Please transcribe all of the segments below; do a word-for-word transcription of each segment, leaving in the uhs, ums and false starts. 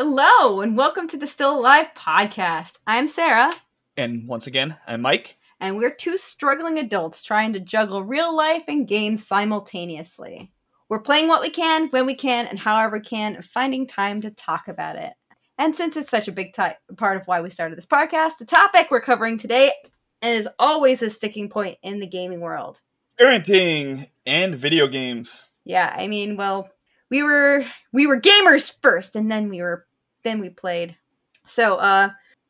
Hello, and welcome to the Still Alive podcast. I'm Sarah. And once again, I'm Mike. And we're two struggling adults trying to juggle real life and games simultaneously. We're playing what we can, when we can, and however we can, and finding time to talk about it. And since it's such a big t- part of why we started this podcast, the topic we're covering today is always a sticking point in the gaming world. Parenting and video games. Yeah, I mean, well, we were we were gamers first, and then we were Then we played. So uh,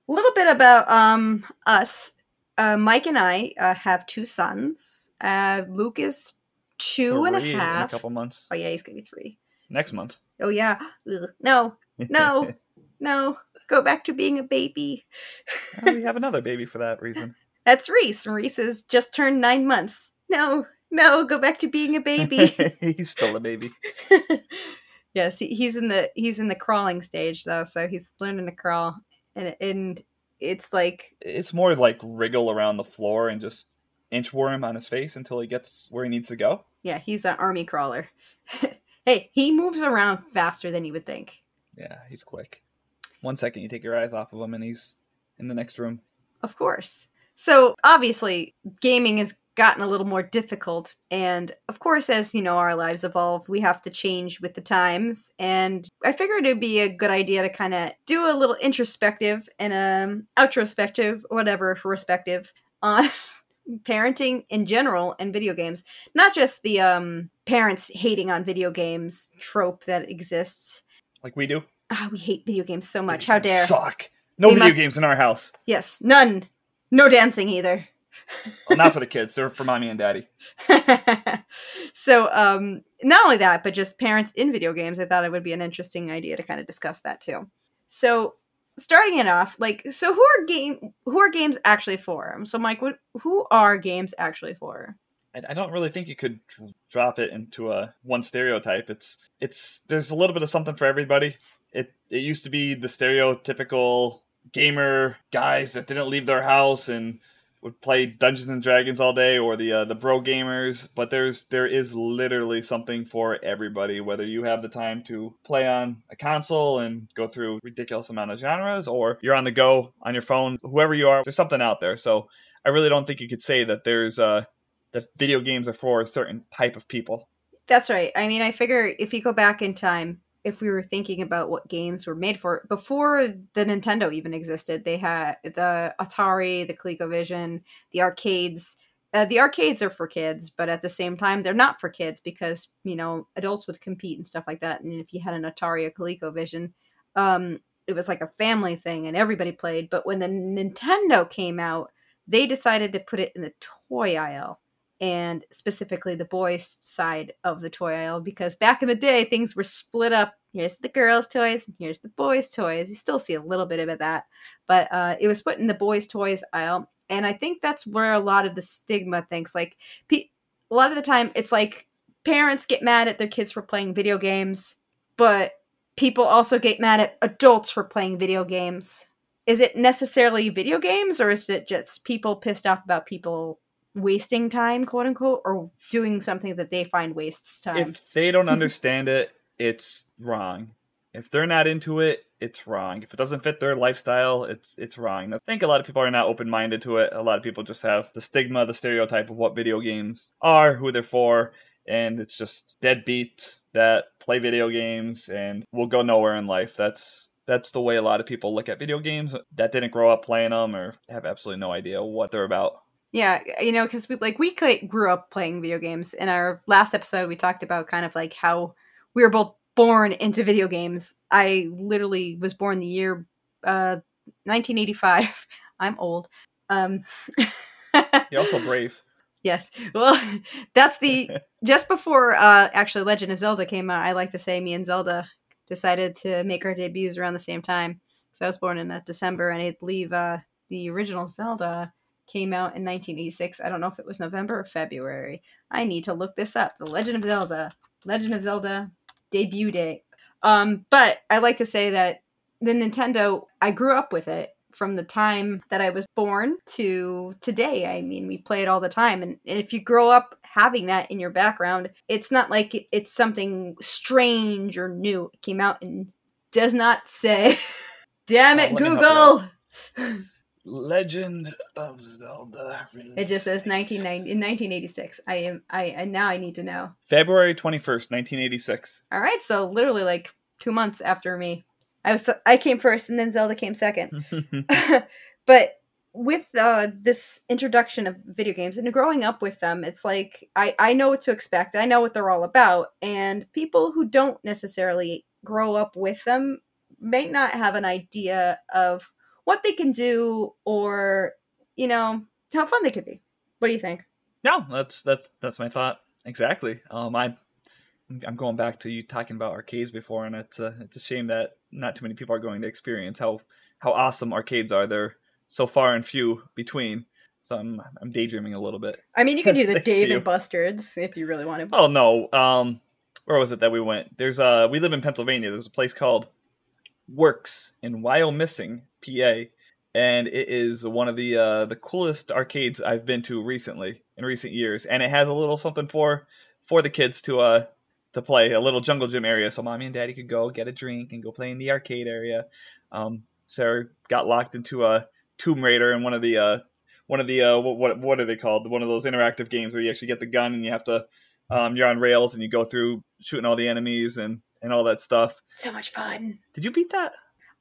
a little bit about um, us. Uh, Mike and I uh, have two sons. Uh, Luke is two three and a half. In a couple months. Oh yeah, he's gonna be three next month. Oh yeah. Ugh. No, no, no. Go back to being a baby. Well, we have another baby for that reason. That's Reese. Reese has just turned nine months. No, no. Go back to being a baby. He's still a baby. Yes, he's in the he's in the crawling stage though, so he's learning to crawl, and and it's like it's more like wriggle around the floor and just inchworm on his face until he gets where he needs to go. Yeah, he's an army crawler. Hey, he moves around faster than you would think. Yeah, he's quick. One second you take your eyes off of him, and he's in the next room. Of course. So obviously, gaming is gotten a little more difficult, and of course, as you know, our lives evolve, we have to change with the times, and I figured it'd be a good idea to kind of do a little introspective and um outrospective, whatever, perspective on parenting in general and video games, not just the um parents hating on video games trope that exists, like we do. Oh, we hate video games so much. Video how dare suck no they video must... games in our house. Yes, none. No dancing either. Well, not for the kids. They're for mommy and daddy. So um, not only that, but just parents in video games. I thought it would be an interesting idea to kind of discuss that too. So starting it off, like, so who are game who are games actually for? So Mike, what, who are games actually for? I, I don't really think you could drop it into a one stereotype. It's it's there's a little bit of something for everybody. It it used to be the stereotypical gamer guys that didn't leave their house and would play Dungeons and Dragons all day, or the uh, the bro gamers, but there's there is literally something for everybody, whether you have the time to play on a console and go through a ridiculous amount of genres, or you're on the go on your phone. Whoever you are, there's something out there. So I really don't think you could say that there's uh that video games are for a certain type of people. That's right. I mean, I figure if you go back in time, if we were thinking about what games were made for, before the Nintendo even existed, they had the Atari, the ColecoVision, the arcades. Uh, the arcades are for kids, but at the same time, they're not for kids because, you know, adults would compete and stuff like that. And if you had an Atari or ColecoVision, um, it was like a family thing and everybody played. But when the Nintendo came out, they decided to put it in the toy aisle, and specifically the boys' side of the toy aisle, because back in the day, things were split up. Here's the girls' toys, and here's the boys' toys. You still see a little bit of that, but uh, it was put in the boys' toys aisle, and I think that's where a lot of the stigma thinks, like, pe- a lot of the time, it's like parents get mad at their kids for playing video games, but people also get mad at adults for playing video games. Is it necessarily video games, or is it just people pissed off about people wasting time, quote unquote, or doing something that they find wastes time? If they don't understand it, it's wrong. If they're not into it, it's wrong. If it doesn't fit their lifestyle, it's it's wrong. I think a lot of people are not open-minded to it. A lot of people just have the stigma, the stereotype of what video games are, who they're for, and it's just deadbeats that play video games and will go nowhere in life. That's that's the way a lot of people look at video games that didn't grow up playing them or have absolutely no idea what they're about. Yeah, you know, because we like we grew up playing video games. In our last episode, we talked about kind of like how we were both born into video games. I literally was born the year uh, nineteen eighty-five. I'm old. Um, You're also brave. Yes. Well, that's the just before uh, actually Legend of Zelda came out. I like to say me and Zelda decided to make our debuts around the same time. So I was born in uh, December, and I believe uh, the original Zelda came out in nineteen eighty-six. I don't know if it was November or February. I need to look this up. The Legend of Zelda. Legend of Zelda debut date. Um, but I like to say that the Nintendo, I grew up with it from the time that I was born to today. I mean, we play it all the time. And if you grow up having that in your background, it's not like it's something strange or new. It came out in does not say. Damn it, Google! Legend of Zelda. Release. It just says nineteen ninety in nineteen eighty-six. I am. I and now I need to know. February twenty-first, nineteen eighty-six. All right, so literally like two months after me. I was. I came first, and then Zelda came second. But with uh, this introduction of video games and growing up with them, it's like I, I know what to expect. I know what they're all about, and people who don't necessarily grow up with them may not have an idea of what they can do, or, you know, how fun they could be. What do you think? No, that's that's that's my thought exactly. Um, I I'm going back to you talking about arcades before, and it's a, it's a shame that not too many people are going to experience how how awesome arcades are. They're so far and few between. So I'm I'm daydreaming a little bit. I mean, you could do the Dave and Buster's if you really want to. Oh no, um, where was it that we went? There's uh we live in Pennsylvania. There's a place called Works in Wild Missing, P A, and it is one of the uh, the coolest arcades I've been to recently in recent years, and it has a little something for for the kids to uh to play, a little jungle gym area, so mommy and daddy could go get a drink and go play in the arcade area. Um, Sarah got locked into a Tomb Raider and one of the uh, one of the uh, what, what what are they called? One of those interactive games where you actually get the gun and you have to um, you're on rails and you go through shooting all the enemies and. And all that stuff. So much fun. Did you beat that?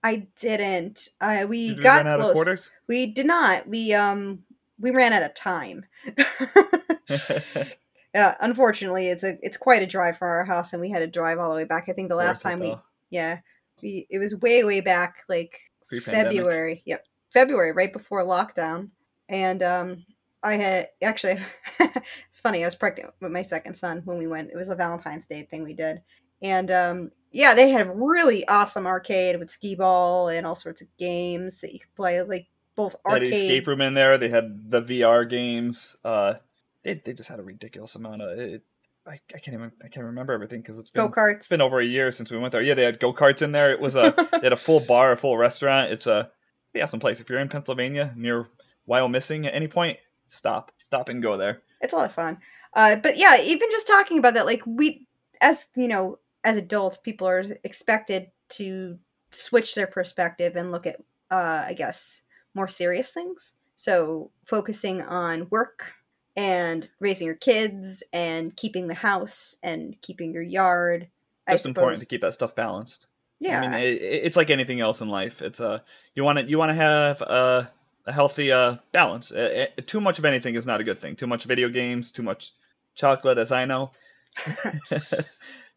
I didn't. Uh, we did we got run out close. Of quarters? We did not. We um we ran out of time. Yeah, unfortunately, it's a it's quite a drive from our house, and we had to drive all the way back. I think the last time we yeah we it was way way back, like pre-pandemic. February. Yep, February, right before lockdown, and um. I had actually it's funny. I was pregnant with my second son when we went. It was a Valentine's Day thing we did. And, um, yeah, they had a really awesome arcade with skee-ball and all sorts of games that you could play, like both arcade. They had an escape room in there. They had the V R games. Uh, they they just had a ridiculous amount of it. I, I can't even I can't remember everything because it's been go-karts. It's been over a year since we went there. Yeah, they had go-karts in there. It was a they had a full bar, a full restaurant. It's a pretty awesome place. If you're in Pennsylvania near Wild Missing at any point, stop stop and go there. It's a lot of fun. Uh, but yeah, even just talking about that, like we as you know. As adults, people are expected to switch their perspective and look at, uh, I guess, more serious things. So focusing on work and raising your kids and keeping the house and keeping your yard. It's important to keep that stuff balanced. Yeah, I mean, it, it's like anything else in life. It's uh, you want to you want to have a, a healthy uh, balance. Uh, too much of anything is not a good thing. Too much video games, too much chocolate, as I know.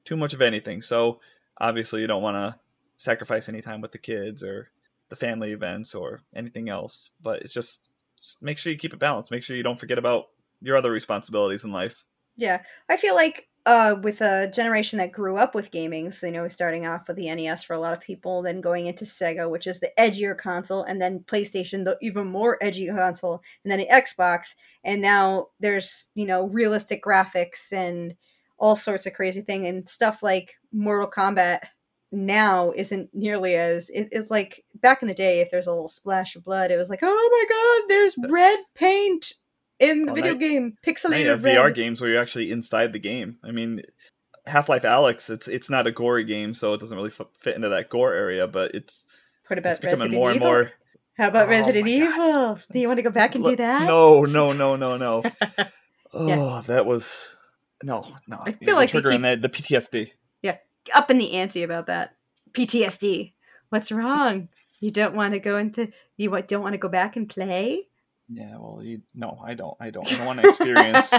Too much of anything. So obviously you don't want to sacrifice any time with the kids or the family events or anything else, but it's just, just make sure you keep it balanced. Make sure you don't forget about your other responsibilities in life. Yeah. I feel like uh, with a generation that grew up with gaming, so, you know, starting off with the N E S for a lot of people, then going into Sega, which is the edgier console, and then PlayStation, the even more edgy console, and then the Xbox. And now there's, you know, realistic graphics and all sorts of crazy thing, and stuff like Mortal Kombat now isn't nearly as it, it's like back in the day, if there's a little splash of blood, it was like, oh my god, there's red paint in the oh, video that, game pixelated yeah, red. V R games where you're actually inside the game. I mean, Half-Life Alyx, it's it's not a gory game, so it doesn't really f- fit into that gore area, but it's what about it's becoming Resident more Evil? And more how about oh, Resident Evil? Do you want to go back and do that? No, no, no, no, no. oh, yeah. that was No, no. I feel You're like triggering keep, the, the P T S D. Yeah, up in the ante about that P T S D. What's wrong? You don't want to go into. You don't want to go back and play. Yeah, well, you, no, I don't. I don't. I don't want to experience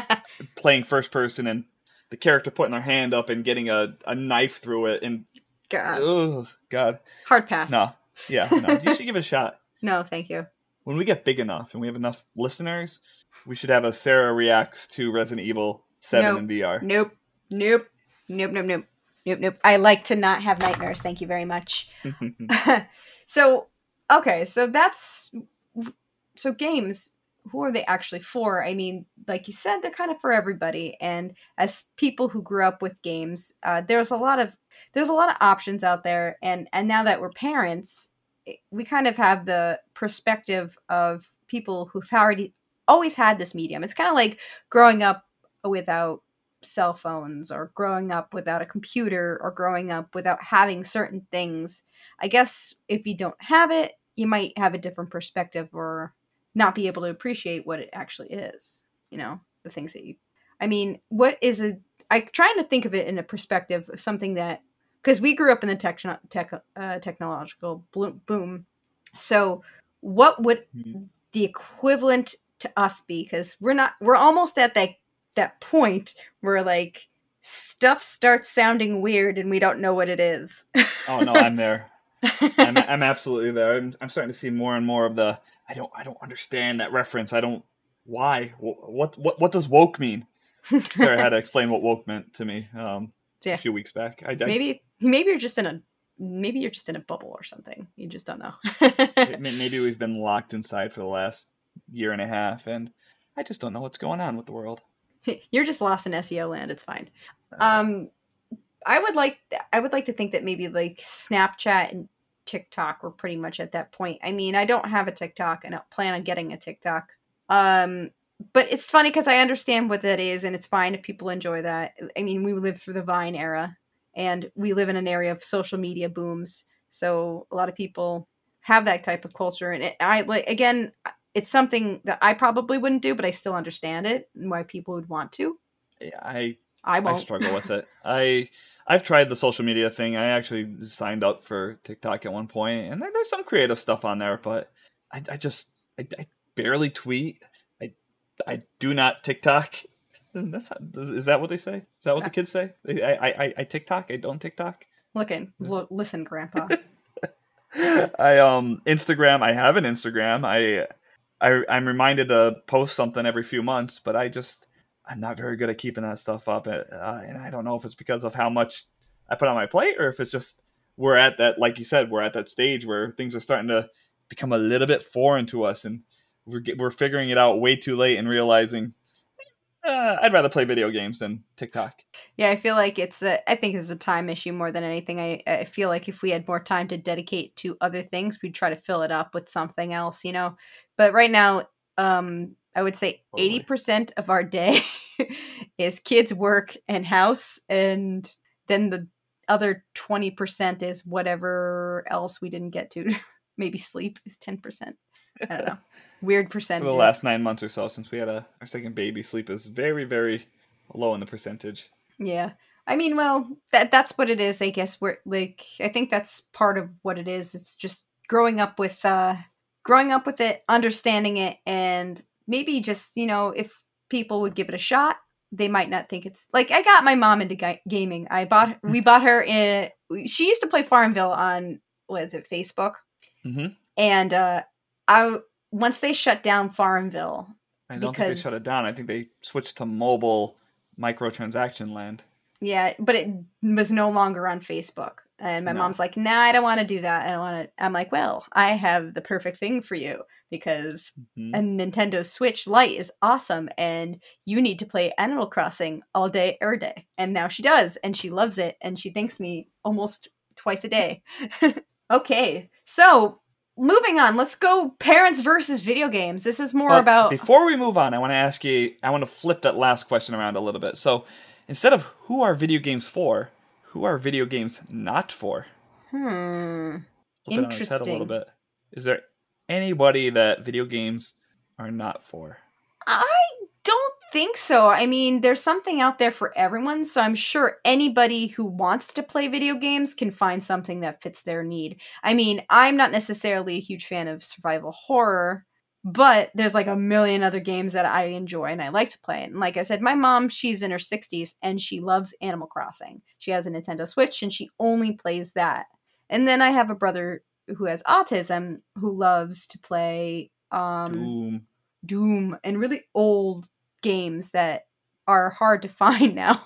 playing first person and the character putting their hand up and getting a, a knife through it. And God, oh God, hard pass. No, yeah, no. You should give it a shot. No, thank you. When we get big enough and we have enough listeners, we should have a Sarah reacts to Resident Evil seven in V R. Nope. Nope. Nope. Nope. Nope. Nope. Nope. I like to not have nightmares. Thank you very much. So, okay. So that's, so games, who are they actually for? I mean, like you said, they're kind of for everybody. And as people who grew up with games, uh, there's a lot of, there's a lot of options out there. And, and now that we're parents, we kind of have the perspective of people who've already always had this medium. It's kind of like growing up without cell phones or growing up without a computer or growing up without having certain things. I guess if you don't have it, you might have a different perspective or not be able to appreciate what it actually is. You know, the things that you, I mean, what is a, I'm trying to think of it in a perspective of something that, because we grew up in the tech, tech uh, technological boom. So what would mm-hmm. the equivalent to us be? Because we're not, we're almost at that, that point where like stuff starts sounding weird and we don't know what it is. Oh no, I'm there. I'm, I'm absolutely there. I'm, I'm starting to see more and more of the, I don't, I don't understand that reference. I don't, why, what, what, what does woke mean? Sarah had to explain what woke meant to me um, yeah. a few weeks back. I, I, maybe, maybe you're just in a, maybe you're just in a bubble or something. You just don't know. Maybe we've been locked inside for the last year and a half, and I just don't know what's going on with the world. You're just lost in S E O land. It's fine. Um, I would like, I would like to think that maybe like Snapchat and TikTok were pretty much at that point. I mean, I don't have a TikTok and I plan on getting a TikTok. Um, but it's funny because I understand what that is, and it's fine if people enjoy that. I mean, we live through the Vine era, and we live in an area of social media booms. So a lot of people have that type of culture. And it, I like, again, it's something that I probably wouldn't do, but I still understand it and why people would want to. Yeah, I I, won't. I struggle with it. I I've tried the social media thing. I actually signed up for TikTok at one point, and there, there's some creative stuff on there, but I, I just I, I barely tweet. I I do not TikTok. That's how, is that what they say? Is that what the kids say? I I I TikTok. I don't TikTok. Looking, L- listen, Grandpa. I um Instagram. I have an Instagram. I. I, I'm reminded to post something every few months, but I just, I'm not very good at keeping that stuff up. Uh, and I don't know if it's because of how much I put on my plate, or if it's just, we're at that, like you said, we're at that stage where things are starting to become a little bit foreign to us. And we're, we're figuring it out way too late and realizing uh, I'd rather play video games than TikTok. Yeah. I feel like it's a, I think it's a time issue more than anything. I, I feel like if we had more time to dedicate to other things, we'd try to fill it up with something else, you know? But right now, um, I would say totally. eighty percent of our day is kids, work, and house. And then the other twenty percent is whatever else we didn't get to. Maybe sleep is ten percent. I don't know. Weird percentage. For the last nine months or so since we had a, our second baby, sleep is very, very low in the percentage. Yeah. I mean, well, that that's what it is, I guess. We're, like, I think that's part of what it is. It's just growing up with... Uh, Growing up with it, understanding it, and maybe just, you know, if people would give it a shot, they might not think it's... Like, I got my mom into ga- gaming. I bought... We bought her... in. She used to play Farmville on, what is it, Facebook? Mm-hmm. And uh, I once they shut down Farmville... I don't because, think they shut it down. I think they switched to mobile microtransaction land. Yeah, but it was no longer on Facebook. And my no. mom's like, nah, I don't want to do that. I don't want to. I'm like, well, I have the perfect thing for you because mm-hmm. a Nintendo Switch Lite is awesome. And you need to play Animal Crossing all day, every day. And now she does. And she loves it. And she thanks me almost twice a day. Okay. So moving on, let's go parents versus video games. This is more but about. Before we move on, I want to ask you, I want to flip that last question around a little bit. So instead of who are video games for? Who are video games not for? Hmm. Interesting. A little bit. Is there anybody that video games are not for? I don't think so. I mean, there's something out there for everyone, so I'm sure anybody who wants to play video games can find something that fits their need. I mean, I'm not necessarily a huge fan of survival horror, but there's like a million other games that I enjoy and I like to play. And like I said, my mom, she's in her sixties and she loves Animal Crossing. She has a Nintendo Switch and she only plays that. And then I have a brother who has autism who loves to play um, Doom. Doom and really old games that are hard to find now.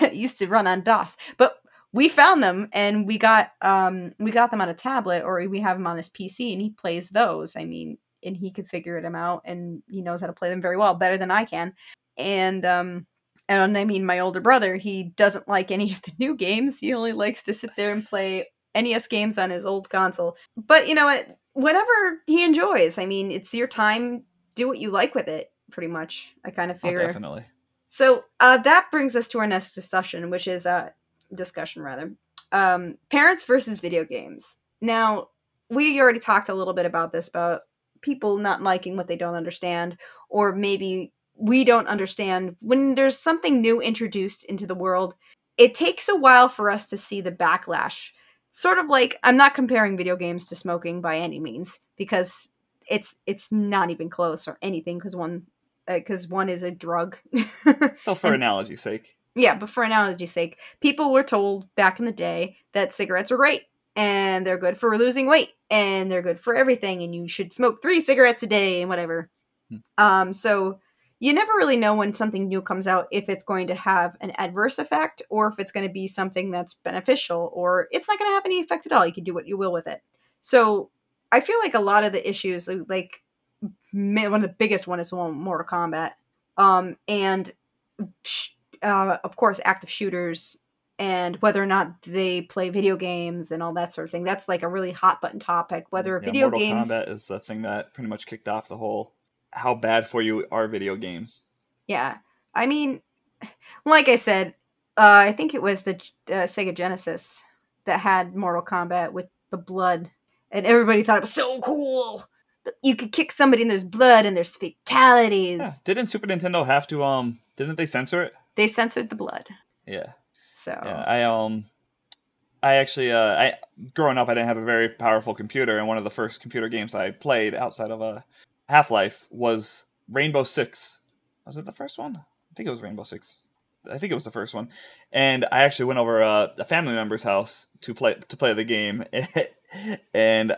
It used to run on DOS, but we found them and we got um, we got them on a tablet, or we have them on his P C and he plays those. I mean... and he could figure them out, and he knows how to play them very well, better than I can. And, um, and I mean, my older brother, he doesn't like any of the new games. He only likes to sit there and play N E S games on his old console. But you know what? Whatever he enjoys. I mean, it's your time. Do what you like with it, pretty much. I kind of figure. Oh, definitely. So uh, that brings us to our next discussion, which is uh, discussion rather, um, parents versus video games. Now, we already talked a little bit about this, about people not liking what they don't understand, or maybe we don't understand. When there's something new introduced into the world, it takes a while for us to see the backlash. Sort of like, I'm not comparing video games to smoking by any means, because it's it's not even close or anything, because one because uh, one is a drug. Well, for and, analogy's sake. Yeah, but for analogy's sake, people were told back in the day that cigarettes are great, and they're good for losing weight, and they're good for everything, and you should smoke three cigarettes a day, and whatever. Hmm. Um, so you never really know when something new comes out if it's going to have an adverse effect, or if it's going to be something that's beneficial, or it's not going to have any effect at all. You can do what you will with it. So I feel like a lot of the issues, like one of the biggest one is Mortal Kombat, um, and uh, of course active shooters, and whether or not they play video games and all that sort of thing. That's like a really hot button topic. Whether yeah, video Mortal games, Mortal Kombat is a thing that pretty much kicked off the whole how bad for you are video games. Yeah, I mean, like I said, uh, I think it was the uh, Sega Genesis that had Mortal Kombat with the blood, and everybody thought it was so cool. You could kick somebody and there's blood and there's fatalities. Yeah. Didn't Super Nintendo have to, um, didn't they censor it? They censored the blood. Yeah. So. Yeah, I, um, I actually, uh, I, growing up, I didn't have a very powerful computer, and one of the first computer games I played outside of uh, Half-Life was Rainbow Six. Was it the first one? I think it was Rainbow Six. I think it was the first one. And I actually went over uh, a family member's house to play, to play the game. And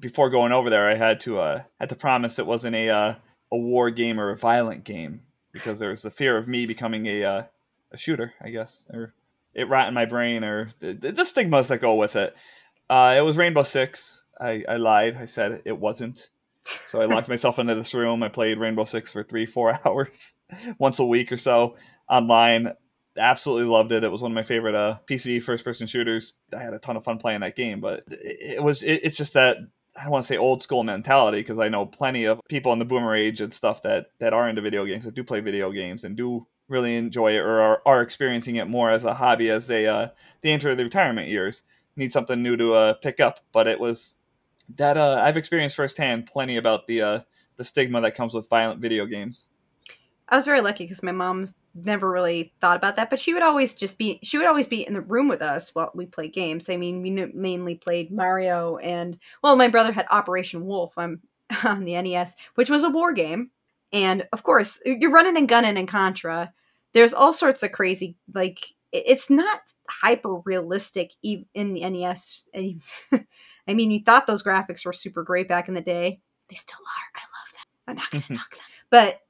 before going over there, I had to uh, had to promise it wasn't a uh, a war game or a violent game, because there was the fear of me becoming a uh, a shooter, I guess, or it rot in my brain, or the, the stigmas that go with it. Uh, it was Rainbow Six. I, I lied. I said it wasn't. So I locked myself into this room. I played Rainbow Six for three, four hours, once a week or so, online. Absolutely loved it. It was one of my favorite uh, P C first-person shooters. I had a ton of fun playing that game, but it, it was it, it's just that. I don't want to say old school mentality, because I know plenty of people in the boomer age and stuff that, that are into video games, that do play video games and do really enjoy it, or are, are experiencing it more as a hobby as they uh, they enter the retirement years, need something new to uh, pick up. But it was that uh, I've experienced firsthand plenty about the uh, the stigma that comes with violent video games. I was very lucky because my mom's never really thought about that, but she would always just be, she would always be in the room with us while we played games. I mean, we mainly played Mario, and, well, my brother had Operation Wolf on, on the N E S, which was a war game. And of course, you're running and gunning in Contra. There's all sorts of crazy, like, it's not hyper realistic in the N E S. I mean, you thought those graphics were super great back in the day. They still are. I love them. I'm not going to knock them. But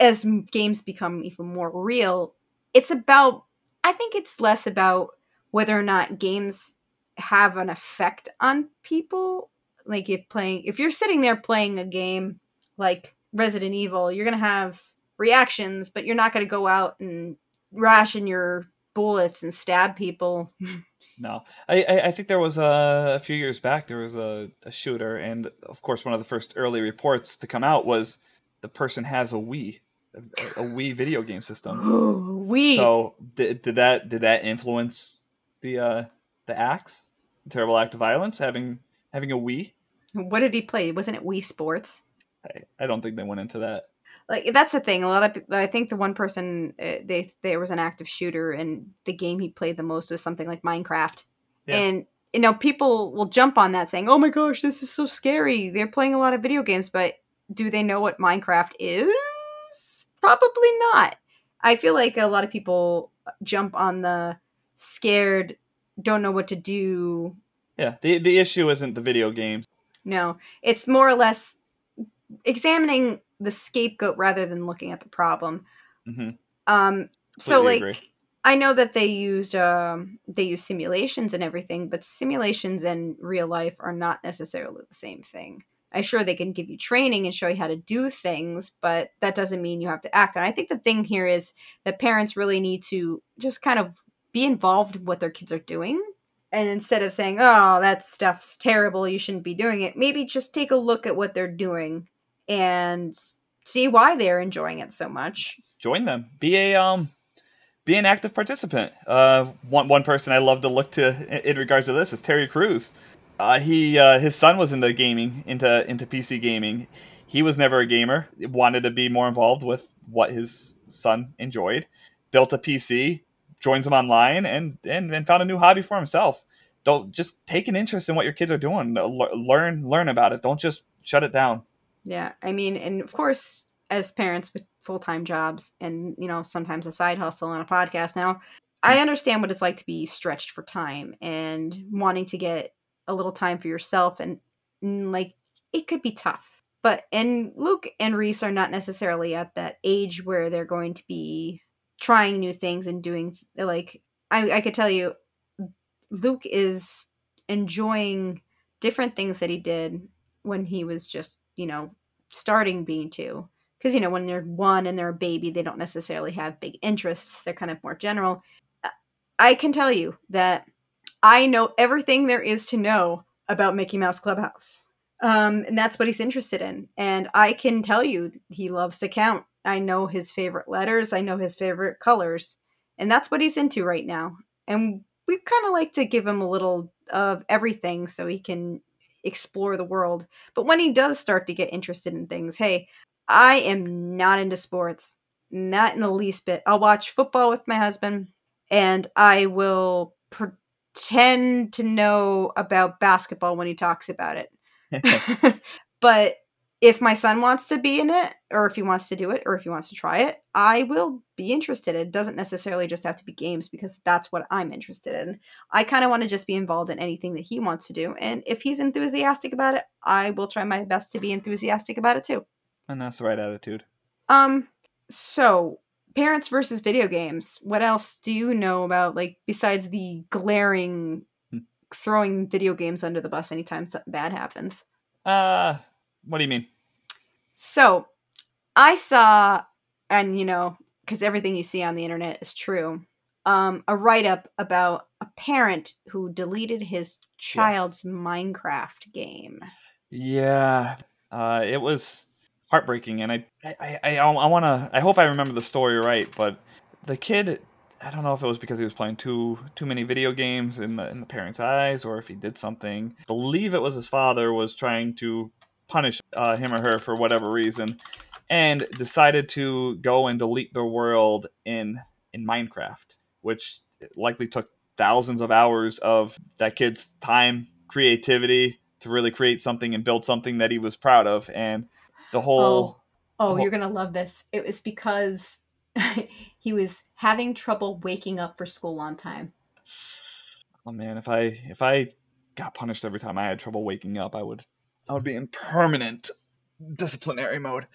as games become even more real, it's about, I think it's less about whether or not games have an effect on people. Like if playing, if you're sitting there playing a game like Resident Evil, you're going to have reactions, but you're not going to go out and ration your bullets and stab people. No, I, I think there was a, a few years back, there was a, a shooter. And of course, one of the first early reports to come out was, the person has a Wii, a, a Wii video game system. Ooh, Wii. So did, did that did that influence the uh, the acts, the terrible act of violence, having having a Wii? What did he play? Wasn't it Wii Sports? I, I don't think they went into that. Like that's the thing. A lot of I think the one person uh, they there was an active shooter, and the game he played the most was something like Minecraft. Yeah. And you know people will jump on that saying, "Oh my gosh, this is so scary." They're playing a lot of video games, but do they know what Minecraft is? Probably not. I feel like a lot of people jump on the scared, don't know what to do. Yeah, the the issue isn't the video games. No, it's more or less examining the scapegoat rather than looking at the problem. Mm-hmm. Um, so, like, agree. I know that they used um, they use simulations and everything, but simulations and real life are not necessarily the same thing. I'm sure they can give you training and show you how to do things, but that doesn't mean you have to act. And I think the thing here is that parents really need to just kind of be involved in what their kids are doing. And instead of saying, oh, that stuff's terrible, you shouldn't be doing it, maybe just take a look at what they're doing and see why they're enjoying it so much. Join them. Be a um, be an active participant. Uh, one one person I love to look to in, in regards to this is Terry Crews. Uh, he uh, his son was into gaming, into into P C gaming. He was never a gamer. Wanted to be more involved with what his son enjoyed. Built a P C, joins him online, and and, and found a new hobby for himself. Don't just take an interest in what your kids are doing. L- learn learn about it. Don't just shut it down. Yeah, I mean, and of course, as parents with full-time jobs and, you know, sometimes a side hustle and a podcast now, I understand what it's like to be stretched for time and wanting to get a little time for yourself. And, and like, it could be tough. But, and Luke and Reese are not necessarily at that age where they're going to be trying new things and doing, like, I, I could tell you, Luke is enjoying different things that he did when he was just, you know, starting being two. Because, you know, when they're one and they're a baby, they don't necessarily have big interests. They're kind of more general. I can tell you that I know everything there is to know about Mickey Mouse Clubhouse. Um, and that's what he's interested in. And I can tell you he loves to count. I know his favorite letters. I know his favorite colors. And that's what he's into right now. And we kind of like to give him a little of everything so he can explore the world. But when he does start to get interested in things, hey, I am not into sports, not in the least bit. I'll watch football with my husband, and I will pretend to know about basketball when he talks about it. But if my son wants to be in it, or if he wants to do it, or if he wants to try it, I will be interested. It doesn't necessarily just have to be games, because that's what I'm interested in. I kind of want to just be involved in anything that he wants to do. And if he's enthusiastic about it, I will try my best to be enthusiastic about it too. And that's the right attitude. Um, so parents versus video games. What else do you know about, like, besides the glaring hmm. throwing video games under the bus anytime something bad happens? Uh, what do you mean? So I saw, and you know, because everything you see on the internet is true, um, a write-up about a parent who deleted his child's yes. Minecraft game. Yeah. Uh, it was heartbreaking, and I, I, I, I want to. I hope I remember the story right, but the kid, I don't know if it was because he was playing too too many video games in the in the parents' eyes, or if he did something. I believe it was his father was trying to punish uh, him or her for whatever reason, and decided to go and delete the world in in Minecraft, which likely took thousands of hours of that kid's time, creativity to really create something and build something that he was proud of, and the whole oh, oh the whole... you're gonna love this. It was because he was having trouble waking up for school on time. Oh man, if I if I got punished every time I had trouble waking up, I would I would be in permanent disciplinary mode.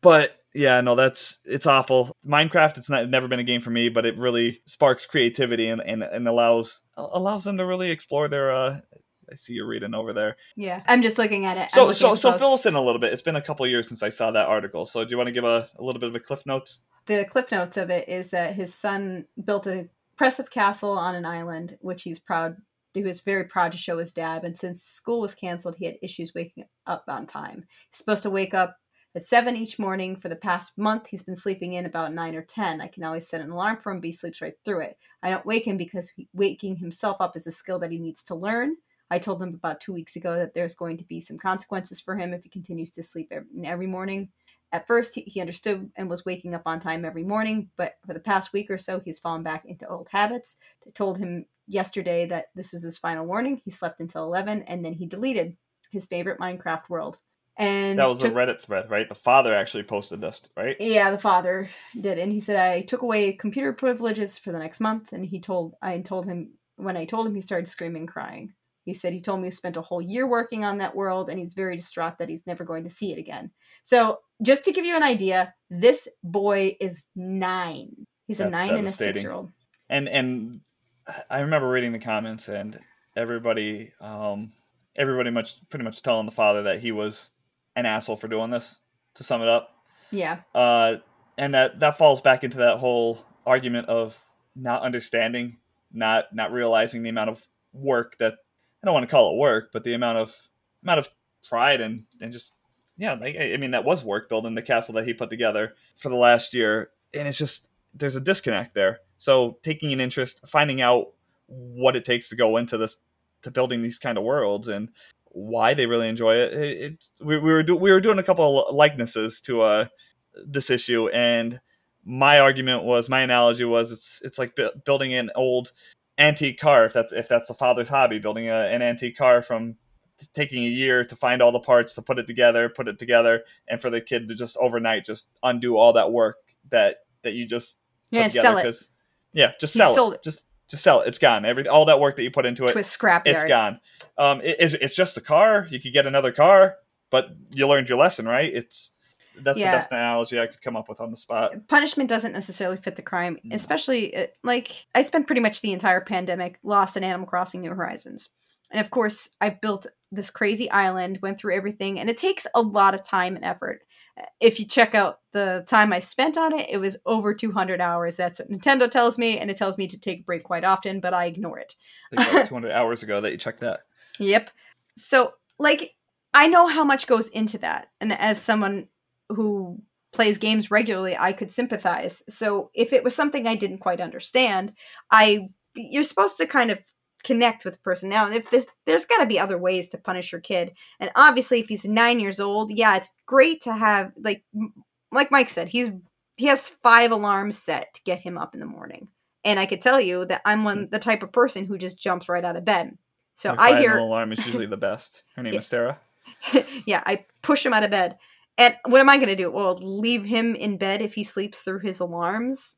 But yeah, no, that's it's awful. Minecraft, it's not it's never been a game for me, but it really sparks creativity and, and, and allows allows them to really explore their uh I see you reading over there. Yeah, I'm just looking at it. So so so fill us in a little bit. It's been a couple of years since I saw that article. So do you want to give a, a little bit of a cliff notes? The cliff notes of it is that his son built an impressive castle on an island, which he's proud. He was very proud to show his dad. And since school was canceled, he had issues waking up on time. He's supposed to wake up at seven each morning. For the past month, he's been sleeping in about nine or ten. I can always set an alarm for him, but he sleeps right through it. I don't wake him because he, waking himself up is a skill that he needs to learn. I told him about two weeks ago that there's going to be some consequences for him if he continues to sleep every morning. At first, he understood and was waking up on time every morning, but for the past week or so, he's fallen back into old habits. I told him yesterday that this was his final warning. He slept until eleven, and then he deleted his favorite Minecraft world. And that was took, a Reddit thread, right? The father actually posted this, right? Yeah, the father did. And he said, I took away computer privileges for the next month, and he told I told him, when I told him, he started screaming and crying. He said he told me he spent a whole year working on that world, and he's very distraught that he's never going to see it again. So just to give you an idea, this boy is nine. He's That's a nine and a six-year-old. And and I remember reading the comments, and everybody um, everybody much pretty much telling the father that he was an asshole for doing this, to sum it up. Yeah. Uh, and that, that falls back into that whole argument of not understanding, not not realizing the amount of work that I don't want to call it work, but the amount of amount of pride and, and just yeah, like, I mean, that was work building the castle that he put together for the last year. And it's just, there's a disconnect there. So taking an interest, finding out what it takes to go into this, to building these kind of worlds and why they really enjoy it. It, it we, we were do, we were doing a couple of likenesses to uh, this issue. And my argument was, my analogy was, it's it's like bu- building an old antique car. If that's, if that's the father's hobby, building a, an antique car from t- taking a year to find all the parts, to put it together, put it together. And for the kid to just overnight, just undo all that work that, that you just yeah, put together. Sell it. Yeah, just he sell it. it. Just just sell it. It's gone. Every all that work that you put into it, to a scrapyard. It's gone. Um, it, it's it's just a car. You could get another car, but you learned your lesson, right? It's that's yeah. the best analogy I could come up with on the spot. Punishment doesn't necessarily fit the crime, no. especially like I spent pretty much the entire pandemic lost in Animal Crossing: New Horizons, and of course I built this crazy island, went through everything, and it takes a lot of time and effort. If you check out the time I spent on it, it was over two hundred hours. That's what Nintendo tells me, and it tells me to take a break quite often, but I ignore it. I think it was two hundred hours ago that you checked that. Yep. So, like, I know how much goes into that. And as someone who plays games regularly, I could sympathize. So if it was something I didn't quite understand, I you're supposed to kind of connect with the person now. And if this, there's got to be other ways to punish your kid. And obviously if he's nine years old, yeah, it's great to have, like, like Mike said, he's, he has five alarms set to get him up in the morning. And I could tell you that I'm one, the type of person who just jumps right out of bed. So the I hear alarm is usually the best. Her name yeah. is Sarah. yeah. I push him out of bed, and what am I going to do? Well, leave him in bed if he sleeps through his alarms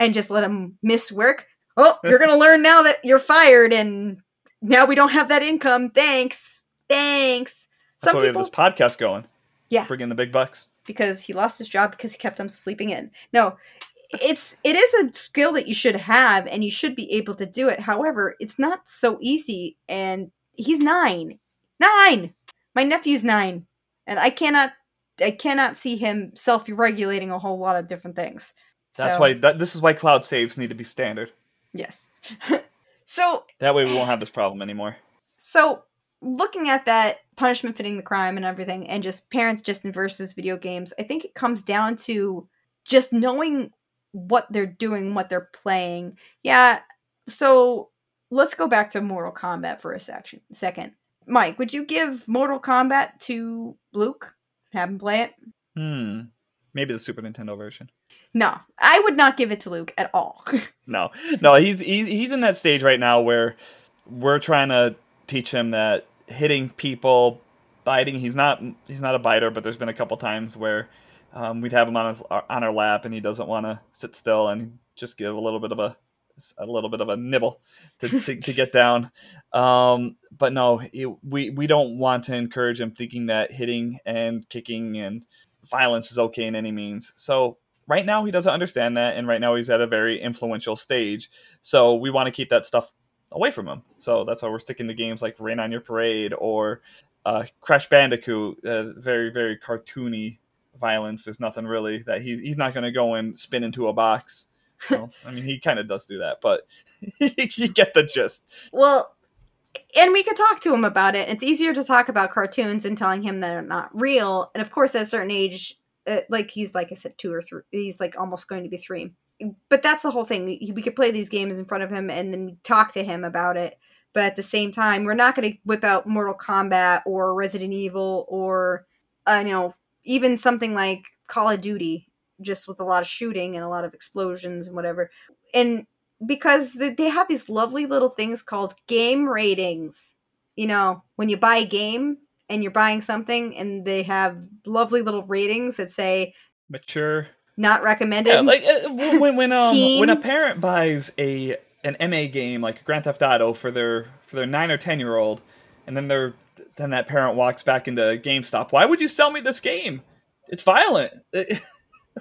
and just let him miss work. Oh, you're going to learn now that you're fired and now we don't have that income. Thanks. Thanks. Some That's why we people... have this podcast going. Yeah. Bring in the big bucks. Because he lost his job because he kept on sleeping in. No, it's it is a skill that you should have and you should be able to do it. However, it's not so easy. And he's nine. Nine. My nephew's nine. And I cannot I cannot see him self-regulating a whole lot of different things. That's so. why that, this is why cloud saves need to be standard. Yes. So that way we won't have this problem anymore. So looking at that punishment fitting the crime and everything, and just parents just versus video games, I think it comes down to just knowing what they're doing, what they're playing. Yeah. So let's go back to Mortal Kombat for a section, second. Mike, would you give Mortal Kombat to Luke? Have him play it? Hmm. Maybe the Super Nintendo version. No, I would not give it to Luke at all. no, no, he's, he's he's in that stage right now where we're trying to teach him that hitting people, biting. He's not he's not a biter, but there's been a couple times where um, we'd have him on his on our lap, and he doesn't want to sit still and just give a little bit of a a little bit of a nibble to to, to get down. Um, but no, it, we we don't want to encourage him thinking that hitting and kicking and violence is okay in any means. So right now he doesn't understand that, and right now he's at a very influential stage. So we want to keep that stuff away from him. So that's why we're sticking to games like Rain on Your Parade or uh, Crash Bandicoot. Uh, very, very cartoony violence. There's nothing really that he's he's not going to go and spin into a box. Well, I mean, he kind of does do that, but you get the gist. Well, and we could talk to him about it. It's easier to talk about cartoons and telling him that they're not real. And of course, at a certain age, uh, like he's, like I said, two or three, he's like almost going to be three. But that's the whole thing. We could play these games in front of him and then talk to him about it. But at the same time, we're not going to whip out Mortal Kombat or Resident Evil or, uh, you know, even something like Call of Duty, just with a lot of shooting and a lot of explosions and whatever. And because they have these lovely little things called game ratings. You know, when you buy a game and you're buying something and they have lovely little ratings that say mature, not recommended. Yeah, like uh, when when um, when a parent buys a an M A game like Grand Theft Auto for their for their nine or ten year old, and then they're then that parent walks back into GameStop. Why would you sell me this game? It's violent.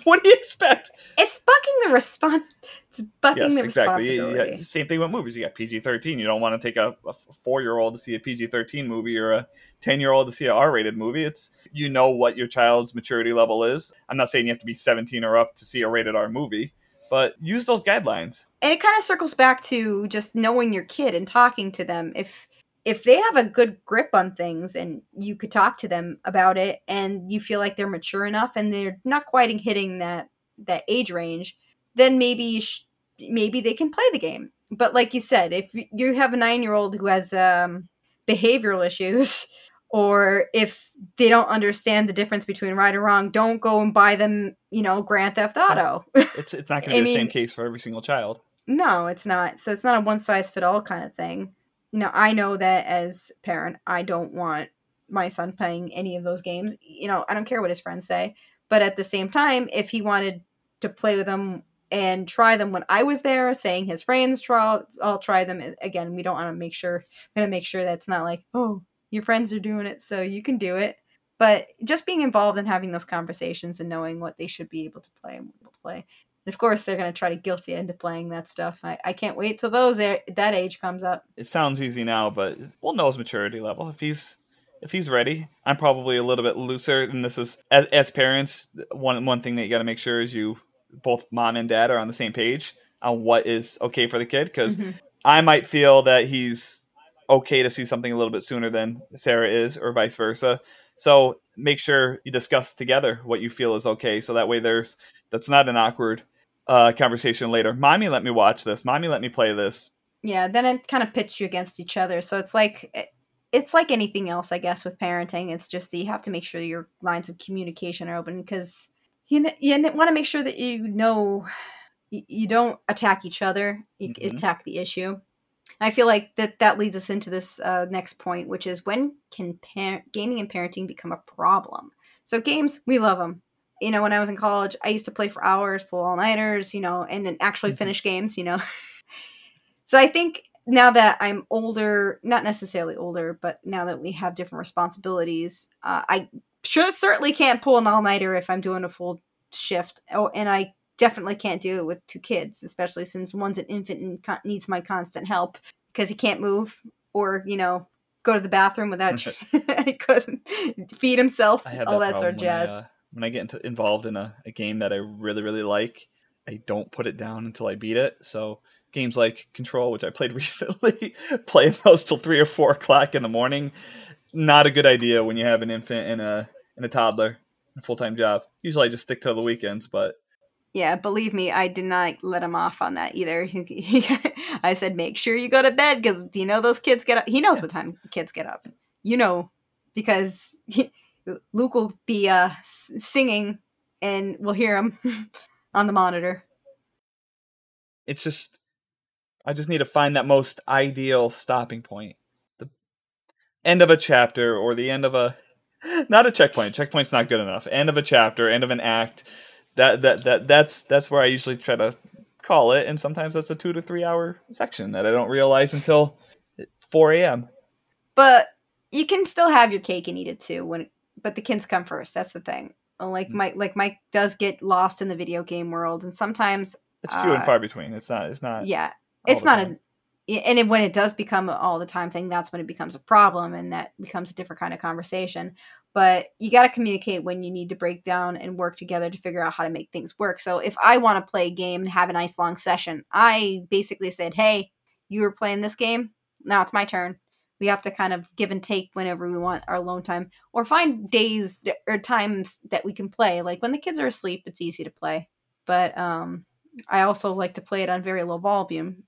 What do you expect? It's bucking the response. It's bucking yes, the exactly. responsibility. Yeah, same thing with movies. You got P G thirteen. You don't want to take a, a four-year-old to see a P G thirteen movie or a ten-year-old to see an R-rated movie. It's you know what your child's maturity level is. I'm not saying you have to be seventeen or up to see a rated R movie, but use those guidelines. And it kind of circles back to just knowing your kid and talking to them. If if they have a good grip on things and you could talk to them about it and you feel like they're mature enough and they're not quite hitting that, that age range, then maybe you sh- maybe they can play the game. But like you said, if you have a nine-year-old who has um, behavioral issues, or if they don't understand the difference between right or wrong, don't go and buy them, you know, Grand Theft Auto. It's it's not going to be I the mean, same case for every single child. No, it's not. So it's not a one-size-fit-all kind of thing. You know, I know that as a parent, I don't want my son playing any of those games. You know, I don't care what his friends say. But at the same time, if he wanted to play with them and try them when I was there, saying his friends try, I'll try them again. We don't want to make sure, I'm going to make sure that's not like, oh, your friends are doing it, so you can do it. But just being involved and having those conversations and knowing what they should be able to play and able to play. And of course, they're going to try to guilt you into playing that stuff. I, I can't wait till those that age comes up. It sounds easy now, but we'll know his maturity level. If he's if he's ready, I'm probably a little bit looser. And this is, as, as parents, one one thing that you got to make sure is you, both mom and dad, are on the same page on what is okay for the kid. Because mm-hmm. I might feel that he's okay to see something a little bit sooner than Sarah is, or vice versa. So make sure you discuss together what you feel is okay. So that way there's, that's not an awkward uh, conversation later. Mommy let me watch this. Mommy let me play this. Yeah. Then it kind of pits you against each other. So it's like, it's like anything else, I guess, with parenting. It's just that you have to make sure your lines of communication are open, because you, you want to make sure that, you know, you don't attack each other. You mm-hmm. attack the issue. I feel like that, that leads us into this uh, next point, which is, when can par- gaming and parenting become a problem? So games, we love them. You know, when I was in college, I used to play for hours, pull all-nighters, you know, and then actually mm-hmm. finish games, you know. So I think now that I'm older, not necessarily older, but now that we have different responsibilities, uh, I sure certainly can't pull an all-nighter if I'm doing a full shift. Oh, and I definitely can't do it with two kids, especially since one's an infant and con- needs my constant help because he can't move or, you know, go to the bathroom without he couldn't feed himself, all that, that sort of jazz. When I, uh, when I get into, involved in a, a game that I really, really like, I don't put it down until I beat it. So games like Control, which I played recently, playing those till three or four o'clock in the morning, not a good idea when you have an infant and a, and a toddler, a full-time job. Usually I just stick to the weekends, but... Yeah, believe me, I did not let him off on that either. I said, make sure you go to bed, because you know those kids get up. He knows yeah. what time kids get up. You know, because he, Luke will be uh, singing and we'll hear him on the monitor. It's just, I just need to find that most ideal stopping point. The end of a chapter, or the end of a, not a checkpoint. Checkpoint's not good enough. End of a chapter, end of an act. That that that that's that's where I usually try to call it, and sometimes that's a two to three hour section that I don't realize until four a.m. But you can still have your cake and eat it too. When but the kids come first. That's the thing. Like Mike, like Mike does get lost in the video game world, and sometimes it's few uh, and far between. It's not. It's not. Yeah, it's not a. And it, when it does become an all the time thing, that's when it becomes a problem, and that becomes a different kind of conversation. But you got to communicate when you need to break down and work together to figure out how to make things work. So if I want to play a game and have a nice long session, I basically said, hey, you were playing this game. Now it's my turn. We have to kind of give and take whenever we want our alone time, or find days or times that we can play. Like when the kids are asleep, it's easy to play. But, um, I also like to play it on very low volume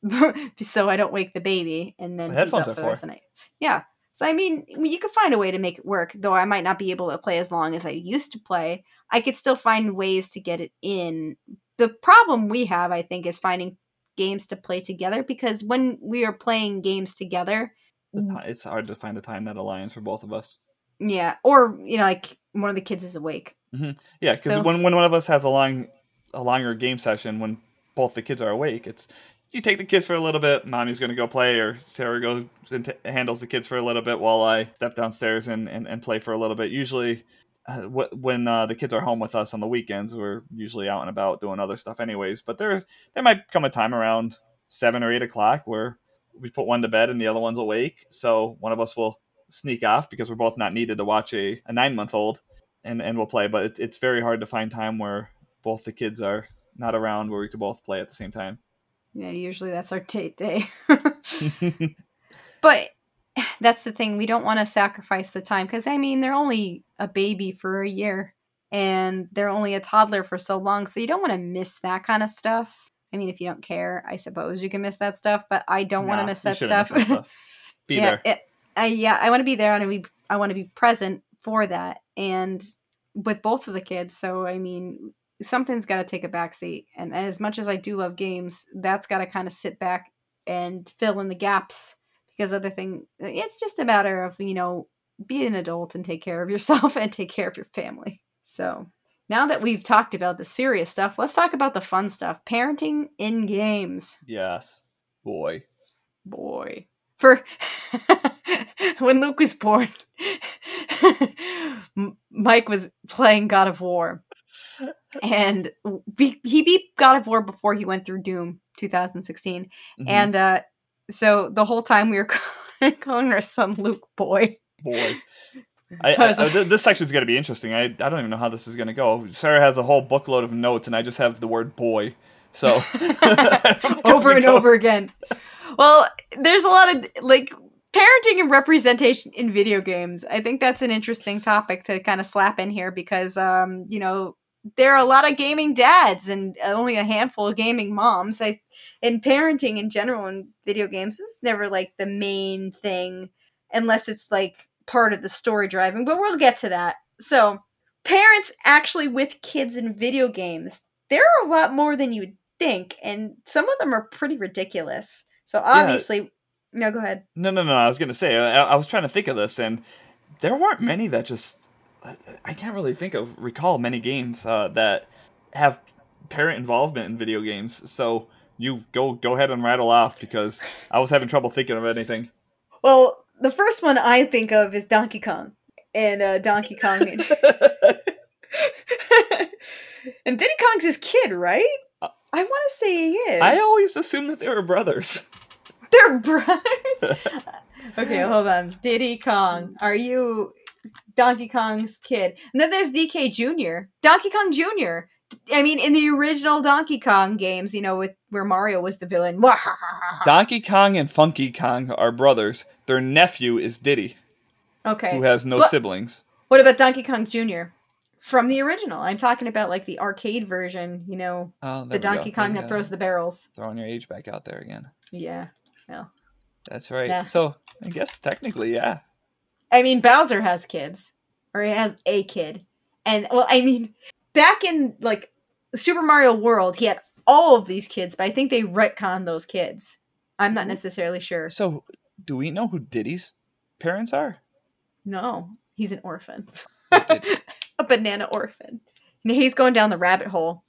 so I don't wake the baby and then he's up for the rest of the night. Yeah. So, I mean, you could find a way to make it work, though I might not be able to play as long as I used to play. I could still find ways to get it in. The problem we have, I think, is finding games to play together, because when we are playing games together, it's hard to find a time that aligns for both of us. Yeah. Or, you know, like one of the kids is awake. Mm-hmm. Yeah. Because so, when, when one of us has a long... a longer game session, when both the kids are awake, it's you take the kids for a little bit, mommy's going to go play, or Sarah goes and t- handles the kids for a little bit while I step downstairs and, and, and play for a little bit. Usually uh, wh- when uh, the kids are home with us on the weekends, we're usually out and about doing other stuff anyways, but there there might come a time around seven or eight o'clock where we put one to bed and the other one's awake. So one of us will sneak off because we're both not needed to watch a, a nine month old and, and we'll play. But it, it's very hard to find time where both the kids are not around where we could both play at the same time. Yeah, usually that's our date day. But that's the thing. We don't want to sacrifice the time because, I mean, they're only a baby for a year and they're only a toddler for so long. So you don't want to miss that kind of stuff. I mean, if you don't care, I suppose you can miss that stuff, but I don't nah, want to miss that stuff. Miss that stuff. Be yeah, there. It, I, yeah, I want to be there and we, I want to be present for that. And with both of the kids. So, I mean, something's got to take a backseat. And as much as I do love games, that's got to kind of sit back and fill in the gaps because other thing, it's just a matter of, you know, be an adult and take care of yourself and take care of your family. So now that we've talked about the serious stuff, let's talk about the fun stuff. Parenting in games. Yes. Boy. Boy. For when Luke was born, Mike was playing God of War. And he beat God of War before he went through Doom twenty sixteen. Mm-hmm. And uh, so the whole time we were calling our son Luke Boy. Boy. I, I, I, this section's going to be interesting. I, I don't even know how this is going to go. Sarah has a whole bookload of notes, and I just have the word boy. So over and go. over again. Well, there's a lot of, like, parenting and representation in video games. I think that's an interesting topic to kind of slap in here because, um, you know, there are a lot of gaming dads and only a handful of gaming moms. I, and parenting in general in video games is never, like, the main thing unless it's, like, part of the story driving, but we'll get to that. So, parents actually with kids in video games, there are a lot more than you would think, and some of them are pretty ridiculous. So, obviously... Yeah. No, go ahead. No, no, no, I was going to say, I, I was trying to think of this, and there weren't many that just... I can't really think of, recall many games uh, that have parent involvement in video games. So you go go ahead and rattle off because I was having trouble thinking of anything. Well, the first one I think of is Donkey Kong and uh, Donkey Kong. And, and Diddy Kong's his kid, right? I want to say he is. I always assumed that they were brothers. They're brothers? Okay, hold on. Diddy Kong, are you... Donkey Kong's kid. And then there's D K Junior Donkey Kong Junior I mean, in the original Donkey Kong games, you know, with where Mario was the villain. Donkey Kong and Funky Kong are brothers. Their nephew is Diddy. Okay. Who has no but, siblings. What about Donkey Kong Junior? From the original. I'm talking about, like, the arcade version, you know, oh, the Donkey Kong that throws the barrels. Throwing your age back out there again. Yeah. No. That's right. Yeah. So, I guess technically, yeah. I mean, Bowser has kids, or he has a kid. And, well, I mean, back in, like, Super Mario World, he had all of these kids, but I think they retconned those kids. I'm not necessarily sure. So, do we know who Diddy's parents are? No. He's an orphan. A banana orphan. And he's going down the rabbit hole.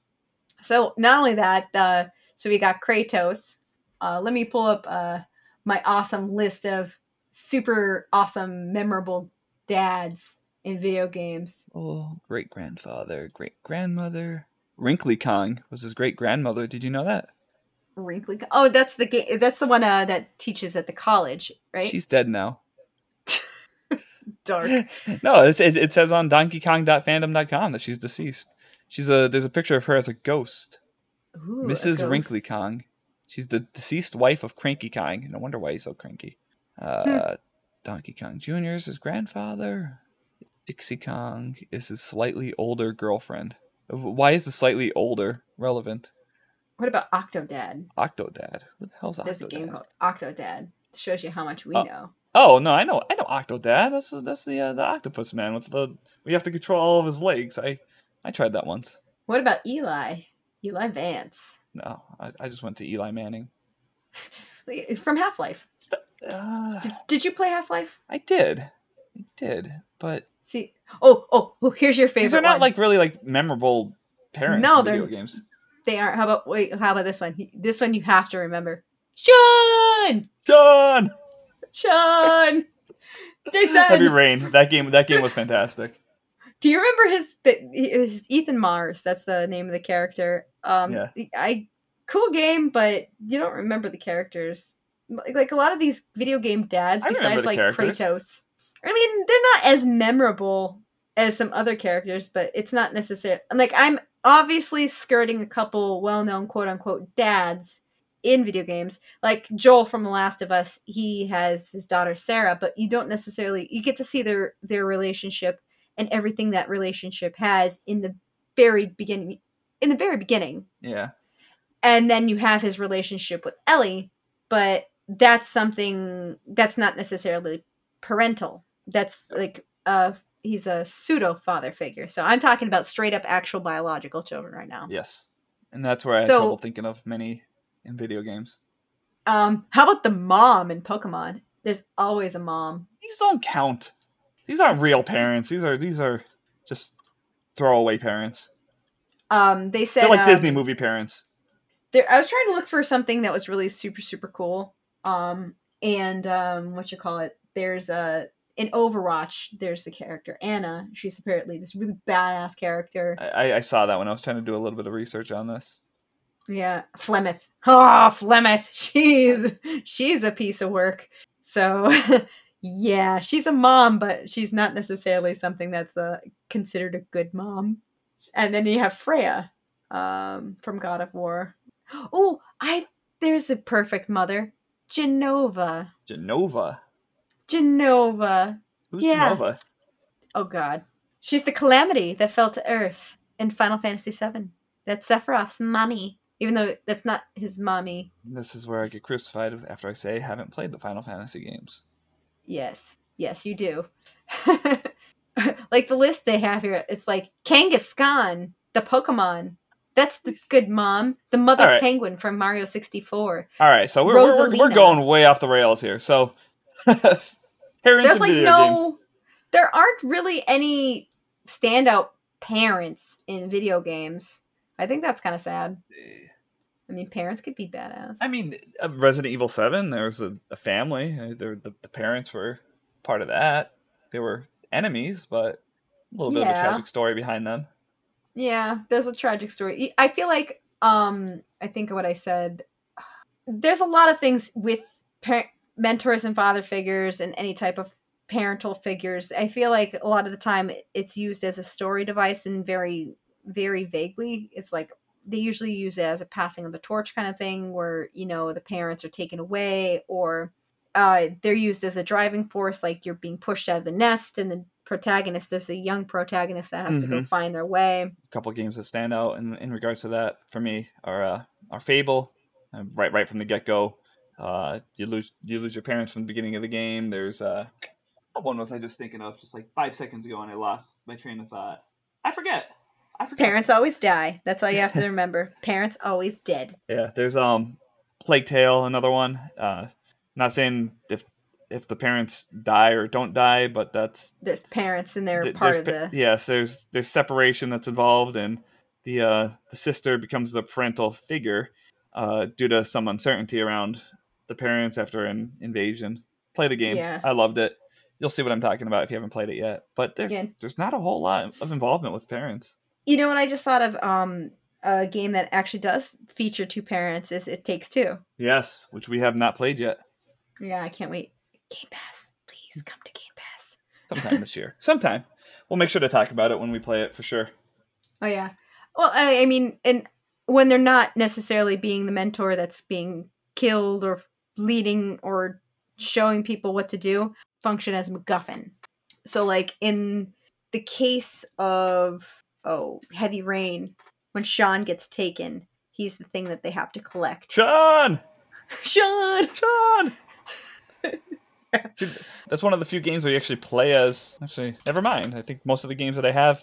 So, not only that, uh, so we got Kratos. Uh, let me pull up uh, my awesome list of super awesome, memorable dads in video games. Oh, great grandfather, great grandmother. Wrinkly Kong was his great grandmother. Did you know that? Wrinkly Kong. Oh, that's the game. That's the one uh, that teaches at the college, right? She's dead now. Dark. No, it's, it, it says on Donkey Kong dot fandom dot com that she's deceased. She's a there's a picture of her as a ghost. Ooh, Missus A ghost. Wrinkly Kong. She's the deceased wife of Cranky Kong. No wonder why he's so cranky. Uh, hmm. Donkey Kong Junior is his grandfather. Dixie Kong is his slightly older girlfriend. Why is the slightly older relevant? What about Octodad? Octodad. What the hell's Octodad? There's a game called Octodad. It shows you how much we oh. know. Oh no, I know, I know Octodad. That's that's the uh, the octopus man with the we have to control all of his legs. I I tried that once. What about Eli? Eli Vance. No, I, I just went to Eli Manning. From Half-Life. St- uh, did, did you play Half-Life? I did. I did. But see, oh, oh, oh here's your favorite. These are not one. like really like memorable parents no, in video games. They aren't. How about wait? How about this one? This one you have to remember. Sean. Sean. Sean. Jason. Heavy Rain. That game. That game was fantastic. Do you remember his, his Ethan Mars? That's the name of the character. Um, yeah. I. Cool game, but you don't remember the characters. Like, like a lot of these video game dads, besides like characters. Kratos. I mean, they're not as memorable as some other characters, but it's not necessary. Like, I'm obviously skirting a couple well-known quote-unquote dads in video games. Like Joel from The Last of Us, he has his daughter Sarah, but you don't necessarily, you get to see their their relationship and everything that relationship has in the very beginning in the very beginning. Yeah. And then you have his relationship with Ellie, but that's something that's not necessarily parental. That's like uh he's a pseudo father figure. So I'm talking about straight up actual biological children right now. Yes. And that's where I have so, trouble thinking of many in video games. Um, how about the mom in Pokemon? There's always a mom. These don't count. These aren't real parents. These are these are just throwaway parents. Um, they said they're like um, Disney movie parents. There, I was trying to look for something that was really super super cool. Um, and um, what you call it? There's a in Overwatch. There's the character Anna. She's apparently this really badass character. I, I saw that when I was trying to do a little bit of research on this. Yeah, Flemeth. Oh, Flemeth. She's she's a piece of work. So, yeah, she's a mom, but she's not necessarily something that's uh, considered a good mom. And then you have Freya um, from God of War. Oh, I there's a perfect mother, Jenova. Jenova. Jenova. Who's yeah. Jenova? Oh God, she's the calamity that fell to Earth in Final Fantasy seven. That's Sephiroth's mommy. Even though that's not his mommy. This is where I get crucified after I say I haven't played the Final Fantasy games. Yes. Yes, you do. Like the list they have here, it's like Kangaskhan, the Pokemon. That's the good mom. The mother right. penguin from Mario sixty-four. All right, so we're we're, we're going way off the rails here. So parents There's like no games. There aren't really any standout parents in video games. I think that's kind of sad. I mean, parents could be badass. I mean, Resident Evil seven, there was a, a family. There, the, the parents were part of that. They were enemies, but a little bit yeah. of a tragic story behind them. Yeah, there's a tragic story. I feel like, um, I think of what I said. There's a lot of things with par- mentors and father figures and any type of parental figures. I feel like a lot of the time it's used as a story device and very... very vaguely. It's like they usually use it as a passing of the torch kind of thing where, you know, the parents are taken away or uh, they're used as a driving force. Like you're being pushed out of the nest and the protagonist is the young protagonist that has mm-hmm. to go find their way. A couple of games that stand out in, in regards to that for me are, uh, are Fable right, right from the get go. Uh, you lose, you lose your parents from the beginning of the game. There's uh one was I just thinking of just like five seconds ago and I lost my train of thought. I forget. Parents always die. That's all you have to remember. Parents always dead. Yeah, there's um, Plague Tale, another one. Uh, not saying if if the parents die or don't die, but that's there's parents and they're th- part of the yes. There's there's separation that's involved, and the uh, the sister becomes the parental figure uh, due to some uncertainty around the parents after an invasion. Play the game. Yeah. I loved it. You'll see what I'm talking about if you haven't played it yet. But there's yeah. there's not a whole lot of involvement with parents. You know what I just thought of um, a game that actually does feature two parents is It Takes Two. Yes, which we have not played yet. Yeah, I can't wait. Game Pass, please come to Game Pass. Sometime this year. Sometime. We'll make sure to talk about it when we play it for sure. Oh, yeah. Well, I, I mean, and when they're not necessarily being the mentor that's being killed or leading or showing people what to do, function as MacGuffin. So like in the case of... Oh, Heavy Rain. When Sean gets taken, he's the thing that they have to collect. Sean! Sean! Sean! Dude, that's one of the few games where you actually play as... Actually, never mind. I think most of the games that I have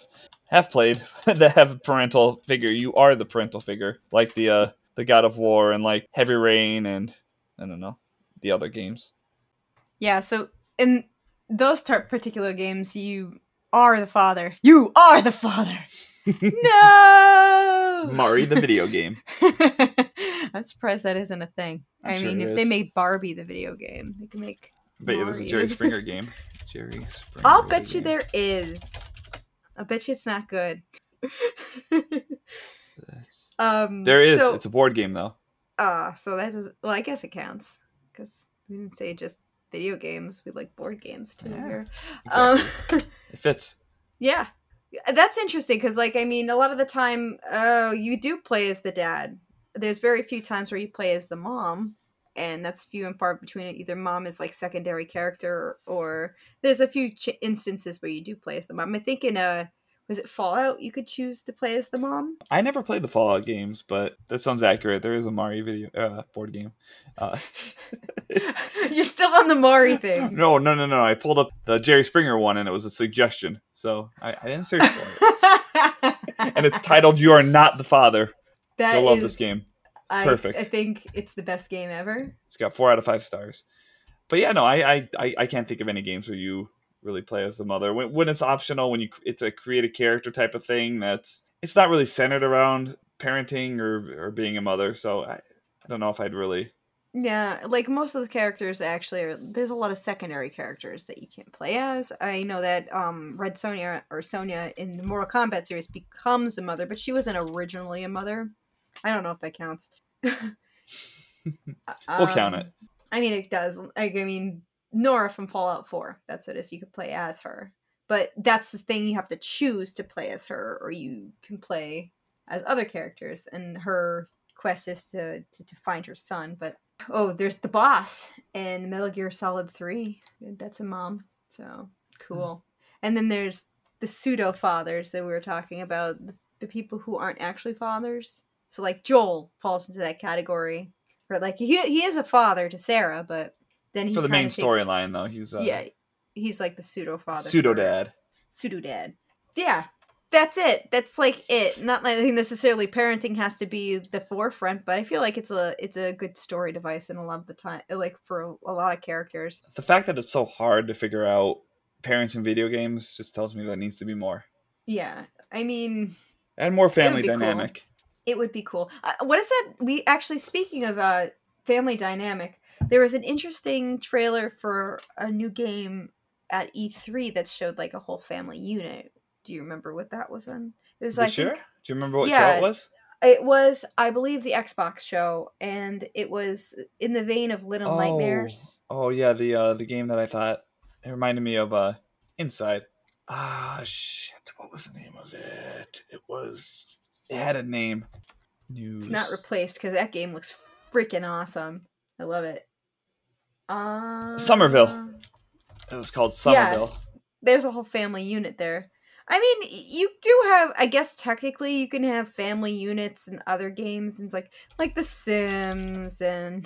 have played that have a parental figure, you are the parental figure. Like the uh, the God of War and like Heavy Rain and, I don't know, the other games. Yeah, so in those t- particular games, you... are the father. You are the father. No! Mari the video game. I'm surprised that isn't a thing. I'm I sure mean, if is. They made Barbie the video game, they could make But Mari. It was a Jerry Springer game. Jerry Springer. I'll bet you game. There is. I'll bet you it's not good. um, there is. So, it's a board game, though. Ah, uh, so that is... Well, I guess it counts. Because we didn't say just... video games, we like board games too. Yeah, exactly. um, it fits. Yeah, that's interesting because like I mean a lot of the time oh you do play as the dad there's very few times where you play as the mom, and that's few and far between. Either mom is like secondary character, or, or there's a few ch- instances where you do play as the mom. I think in a, was it Fallout you could choose to play as the mom? I never played the Fallout games, but that sounds accurate. There is a Mari video uh, board game. Uh. You're still on the Mari thing. No, no, no, no. I pulled up the Jerry Springer one, and it was a suggestion. So I, I didn't search for it. And it's titled, You Are Not the Father. That You'll is, love this game. I, Perfect. I think it's the best game ever. It's got four out of five stars. But yeah, no, I, I, I can't think of any games where you really play as the mother when, when it's optional, when you it's a create a character type of thing. That's it's not really centered around parenting or, or being a mother. So I, I don't know if I'd really. Yeah, like most of the characters actually are. There's a lot of secondary characters that you can't play as. I know that um, Red Sonja or Sonja in the Mortal Kombat series becomes a mother, but she wasn't originally a mother. I don't know if that counts. We'll um, count it. I mean, it does. Like, I mean, Nora from Fallout four. That's what it is. You could play as her, but that's the thing. You have to choose to play as her, or you can play as other characters. And her quest is to to, to find her son, but. Oh, there's the boss in Metal Gear Solid three. That's a mom. So cool. And then there's the pseudo fathers that we were talking about, the people who aren't actually fathers. So like Joel falls into that category. Or like he he is a father to Sarah, but then he for the main storyline though, he's uh, yeah, he's like the pseudo father, pseudo dad, pseudo dad. Yeah. That's it. That's like it. Not I think necessarily parenting has to be the forefront, but I feel like it's a it's a good story device in a lot of the time, like for a, a lot of characters. The fact that it's so hard to figure out parents in video games just tells me that needs to be more. Yeah, I mean, and more family dynamic. Cool. It would be cool. Uh, what is that? We actually speaking of uh, family dynamic, there was an interesting trailer for a new game at E three that showed like a whole family unit. Do you remember what that was on? It was like. Sure. Do you remember what yeah, show it was? It was, I believe, the Xbox show, and it was in the vein of Little oh. Nightmares. Oh yeah, the uh, the game that I thought it reminded me of uh, Inside. Ah oh, shit! What was the name of it? It was. It had a name. News. It's not replaced because that game looks freaking awesome. I love it. Uh, Somerville. It was called Somerville. Yeah, there's a whole family unit there. I mean, you do have, I guess technically you can have family units in other games, and it's like like The Sims and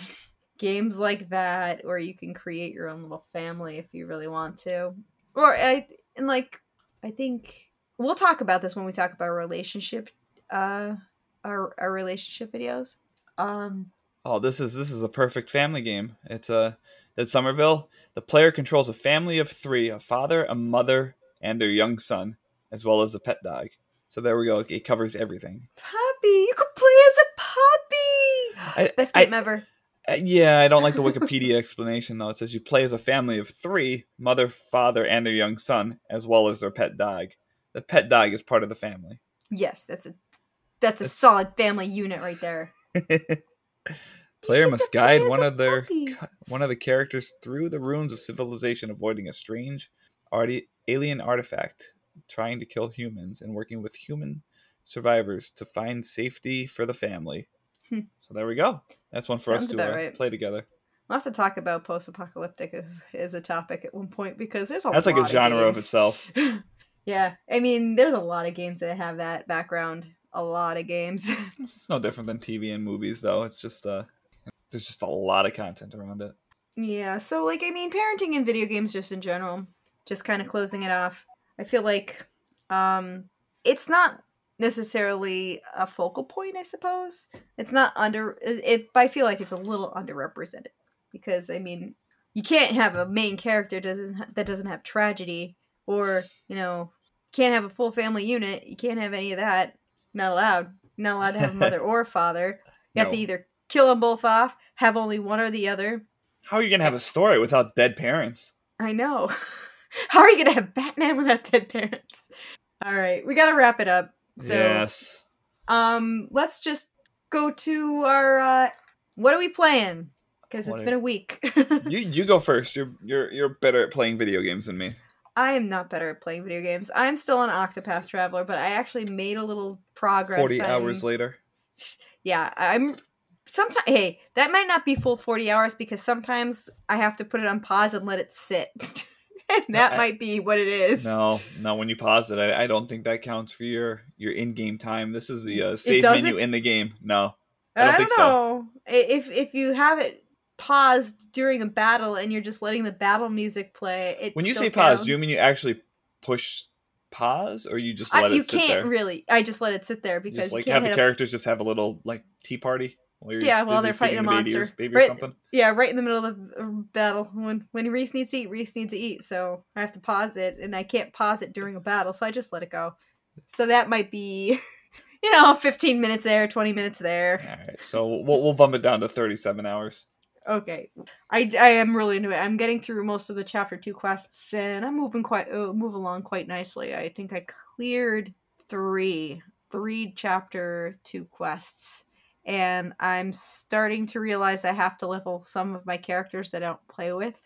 games like that, or you can create your own little family if you really want to. Or I and like I think we'll talk about this when we talk about relationship uh our our relationship videos. Um Oh, this is this is a perfect family game. It's a it's Somerville. The player controls a family of three, a father, a mother, and their young son, as well as a pet dog. So there we go. It covers everything. Puppy! You could play as a puppy! I, Best game I, ever. I, yeah, I don't like the Wikipedia explanation, though. It says you play as a family of three, mother, father, and their young son, as well as their pet dog. The pet dog is part of the family. Yes, that's a that's a that's... solid family unit right there. Player must guide one of their puppy. one of the characters through the ruins of civilization, avoiding a strange, already alien artifact, trying to kill humans, and working with human survivors to find safety for the family. Hmm. So there we go. That's one for Sounds us to uh, right. play together. We'll have to talk about post-apocalyptic as, as a topic at one point, because there's a That's lot like a of genre games. Of itself. Yeah. I mean, there's a lot of games that have that background. A lot of games. It's no different than T V and movies, though. It's just, uh, there's just a lot of content around it. Yeah. So, like, I mean, parenting and video games just in general, just kind of closing it off. I feel like um, it's not necessarily a focal point, I suppose. It's not under... It, I feel like it's a little underrepresented. Because, I mean, you can't have a main character doesn't that doesn't have tragedy. Or, you know, can't have a full family unit. You can't have any of that. Not allowed. Not allowed to have a mother or a father. You no. have to either kill them both off, have only one or the other. How are you going to have a story without dead parents? I know. How are you going to have Batman without dead parents? All right. We got to wrap it up. So, yes. Um, let's just go to our, uh, what are we playing? Because it's been a week. you you go first. You're, you're, you're better at playing video games than me. I am not better at playing video games. I'm still an Octopath Traveler, but I actually made a little progress. forty hours later. yeah, I'm sometimes, hey, that might not be full forty hours because sometimes I have to put it on pause and let it sit. And that I, might be what it is. No, no, when you pause it, I, I don't think that counts for your, your in-game time. This is the uh, save menu in the game. No, I don't, I don't think know. So. If, if you have it paused during a battle and you're just letting the battle music play, it when you say counts. Pause, do you mean you actually push pause or you just let I, it you sit there? You can't really. I just let it sit there because just, like, you can't have the characters a... just have a little like tea party. While you're yeah, while they're fighting a monster, baby or, baby right, or something. Yeah, right in the middle of the battle. When when Reese needs to eat, Reese needs to eat. So I have to pause it, and I can't pause it during a battle, so I just let it go. So that might be, you know, fifteen minutes there, twenty minutes there. All right, so we'll we'll bump it down to thirty-seven hours. Okay, I, I am really into it. I'm getting through most of the chapter two quests, and I'm moving quite uh, move along quite nicely. I think I cleared three three chapter two quests. And I'm starting to realize I have to level some of my characters that I don't play with.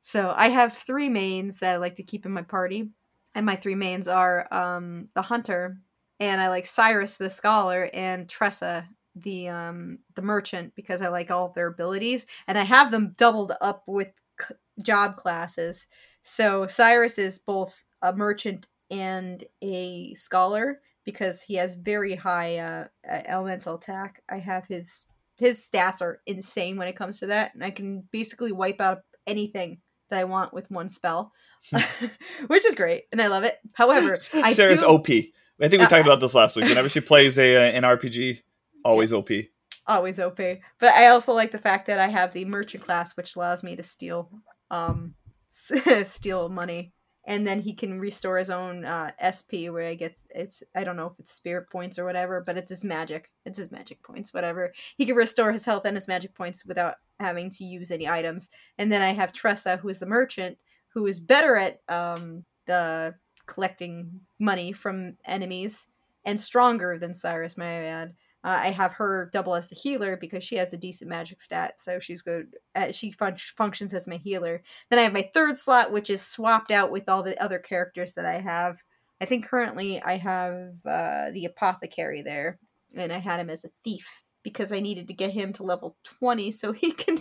So I have three mains that I like to keep in my party. And my three mains are um, the hunter. And I like Cyrus, the scholar, and Tressa, the um, the merchant, because I like all of their abilities. And I have them doubled up with c- job classes. So Cyrus is both a merchant and a scholar, because he has very high uh, elemental attack. I have his his stats are insane when it comes to that, and I can basically wipe out anything that I want with one spell, which is great, and I love it. However, I Sarah's do... O P. I think we talked about this last week. Whenever she plays a uh, an R P G, always O P. Always O P. But I also like the fact that I have the merchant class, which allows me to steal, um, steal money. And then he can restore his own uh, S P, where I get it's I don't know if it's spirit points or whatever, but it's his magic. It's his magic points, whatever. He can restore his health and his magic points without having to use any items. And then I have Tressa, who is the merchant, who is better at um, the collecting money from enemies and stronger than Cyrus, may I add. Uh, I have her double as the healer because she has a decent magic stat, so she's good. Uh, she fun- functions as my healer. Then I have my third slot, which is swapped out with all the other characters that I have. I think currently I have uh, the apothecary there, and I had him as a thief because I needed to get him to level twenty so he can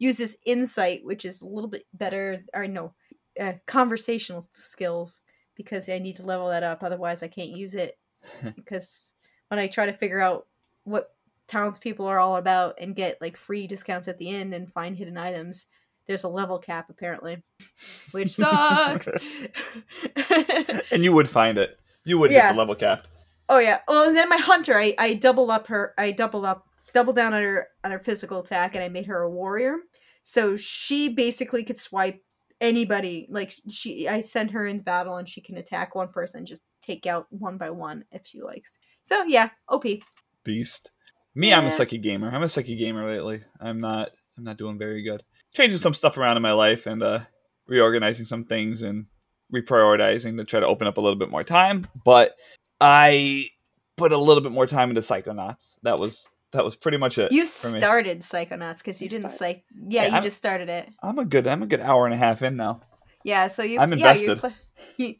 use his insight, which is a little bit better, or no, uh, conversational skills, because I need to level that up. Otherwise, I can't use it because when I try to figure out what townspeople are all about and get like free discounts at the end and find hidden items, there's a level cap apparently, which sucks. And you would find it. You would yeah. hit the level cap. Oh yeah. Well, and then my hunter, I, I double up her. I double up, double down on her on her physical attack, and I made her a warrior. So she basically could swipe anybody. Like she, I send her in battle, and she can attack one person, just take out one by one if she likes. So yeah, O P. Beast. Me, yeah. I'm a sucky gamer. I'm a sucky gamer lately. I'm not I'm not doing very good. Changing some stuff around in my life and uh, reorganizing some things and reprioritizing to try to open up a little bit more time. But I put a little bit more time into Psychonauts. That was that was pretty much it. You for me. started Psychonauts because you I didn't started. like yeah, yeah you I'm, just started it. I'm a good I'm a good hour and a half in now. Yeah, so you I'm invested. Yeah, you,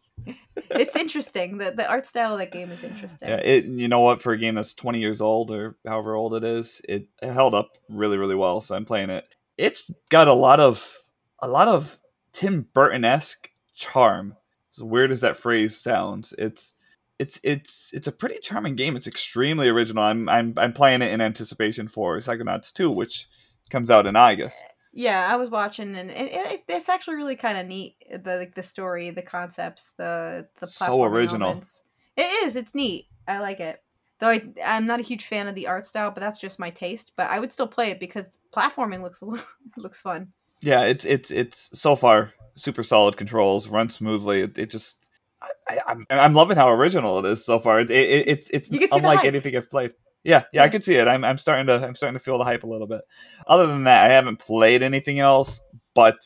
it's interesting. The the art style of that game is interesting. Yeah, it, you know what? For a game that's twenty years old or however old it is, it, it held up really, really well. So I'm playing it. It's got a lot of a lot of Tim Burton-esque charm. As weird as that phrase sounds, it's it's it's it's a pretty charming game. It's extremely original. I'm I'm I'm playing it in anticipation for Psychonauts two, which comes out in August. Yeah, I was watching, and it, it, it's actually really kind of neat. The like, the story, the concepts, the the platform so original. Elements. It is. It's neat. I like it. Though I, I'm not a huge fan of the art style, but that's just my taste. But I would still play it because platforming looks looks fun. Yeah, it's it's it's so far super solid controls, runs smoothly. It, it just I, I'm I'm loving how original it is so far. It, it, it's it's unlike anything I've played. Yeah, yeah, I can see it. I'm, I'm starting to, I'm starting to feel the hype a little bit. Other than that, I haven't played anything else. But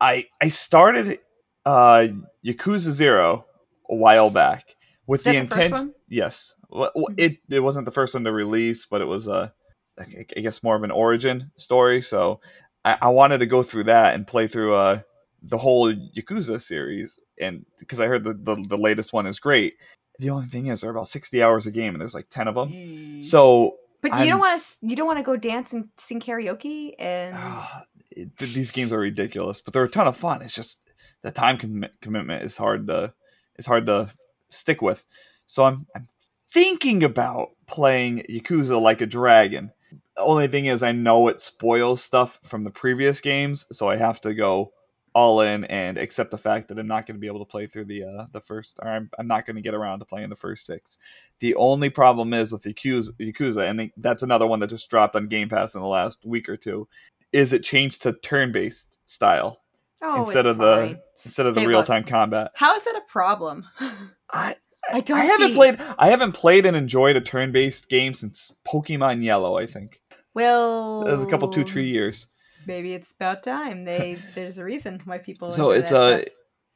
I, I started uh, Yakuza Zero a while back with the, the intention. Yes, well, it, it wasn't the first one to release, but it was a, I guess more of an origin story. So I, I wanted to go through that and play through uh, the whole Yakuza series, and because I heard the, the the latest one is great. The only thing is, they're about sixty hours a game, and there's like ten of them. Mm. So But I'm, you don't want to. You don't want to go dance and sing karaoke. And uh, it, these games are ridiculous, but they're a ton of fun. It's just the time com- commitment is hard to. It's hard to stick with. So I'm I'm thinking about playing Yakuza Like a Dragon. The only thing is, I know it spoils stuff from the previous games, so I have to go all in and accept the fact that I'm not going to be able to play through the uh, the first, or I'm, I'm not going to get around to playing the first six. The only problem is with Yakuza, Yakuza, and that's another one that just dropped on Game Pass in the last week or two, is it changed to turn-based style oh, instead of fine. the instead of the hey, real-time look, combat. How is that a problem? I I don't. I haven't see. played. I haven't played and enjoyed a turn-based game since Pokemon Yellow. I think. Well, that was a couple two three years. Maybe it's about time. They there's a reason why people. So it's uh,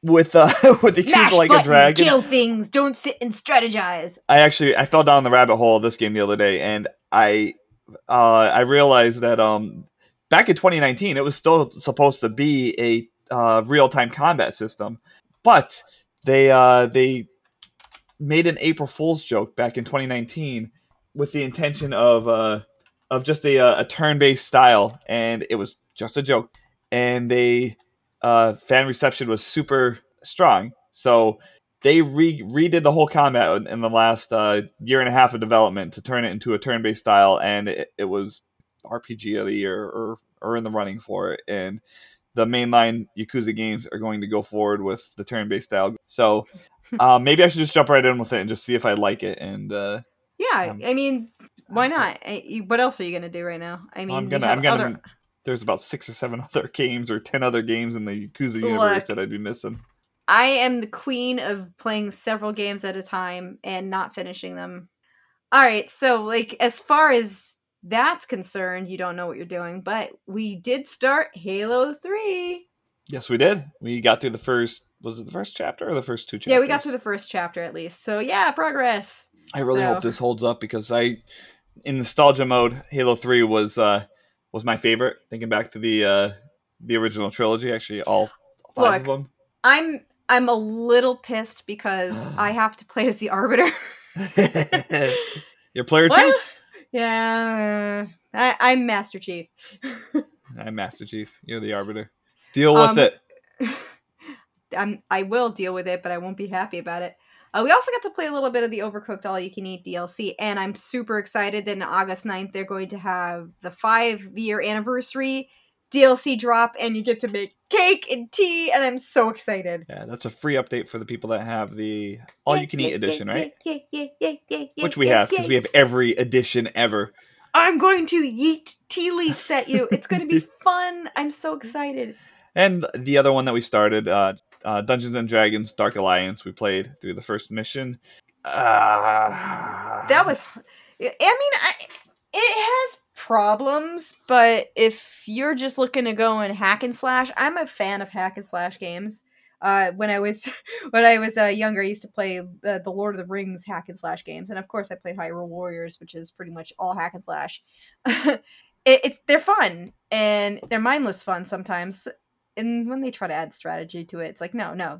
with uh with Yakuza Like a Dragon, kill things. Don't sit and strategize. I actually I fell down the rabbit hole of this game the other day, and I uh I realized that um back in twenty nineteen it was still supposed to be a uh, real time combat system, but they uh they made an April Fool's joke back in twenty nineteen with the intention of uh. of just a, uh, a turn-based style, and it was just a joke. And they uh, fan reception was super strong, so they re- redid the whole combat in the last uh, year and a half of development to turn it into a turn-based style, and it, it was R P G of the year or, or in the running for it. And the mainline Yakuza games are going to go forward with the turn-based style. So uh, maybe I should just jump right in with it and just see if I like it. And uh, yeah, um, I mean... Why not? What else are you going to do right now? I mean, I'm gonna, I'm gonna, other... there's about six or seven other games or ten other games in the Yakuza Look, universe that I'd be missing. I am the queen of playing several games at a time and not finishing them. All right. So like, as far as that's concerned, you don't know what you're doing, but we did start Halo three. Yes, we did. We got through the first, was it the first chapter or the first two chapters? Yeah, we got through the first chapter at least. So yeah, progress. I really so. hope this holds up because I... in nostalgia mode, Halo three was uh, was my favorite. Thinking back to the uh, the original trilogy, actually all five Look, of them. I'm I'm a little pissed because I have to play as the Arbiter. Your player what? Two? Yeah, I, I'm Master Chief. I'm Master Chief. You're the Arbiter. Deal with um, it. I'm I will deal with it, but I won't be happy about it. Uh, we also got to play a little bit of the Overcooked All You Can Eat D L C, and I'm super excited that on August ninth they're going to have the five-year anniversary D L C drop, and you get to make cake and tea, and I'm so excited. Yeah, that's a free update for the people that have the All You Can Eat edition, right? Yeah, yeah, yeah, yeah, yeah. Which we have, because we have every edition ever. I'm going to yeet tea leaves at you. It's going to be fun. I'm so excited. And the other one that we started... uh Uh, Dungeons and Dragons Dark Alliance. We played through the first mission. Uh, that was... I mean, I, it has problems, but if you're just looking to go and hack and slash, I'm a fan of hack and slash games. Uh, when I was when I was uh, younger, I used to play the, the Lord of the Rings hack and slash games. And of course, I played Hyrule Warriors, which is pretty much all hack and slash. it, it's They're fun, and they're mindless fun sometimes. And when they try to add strategy to it, it's like, no, no,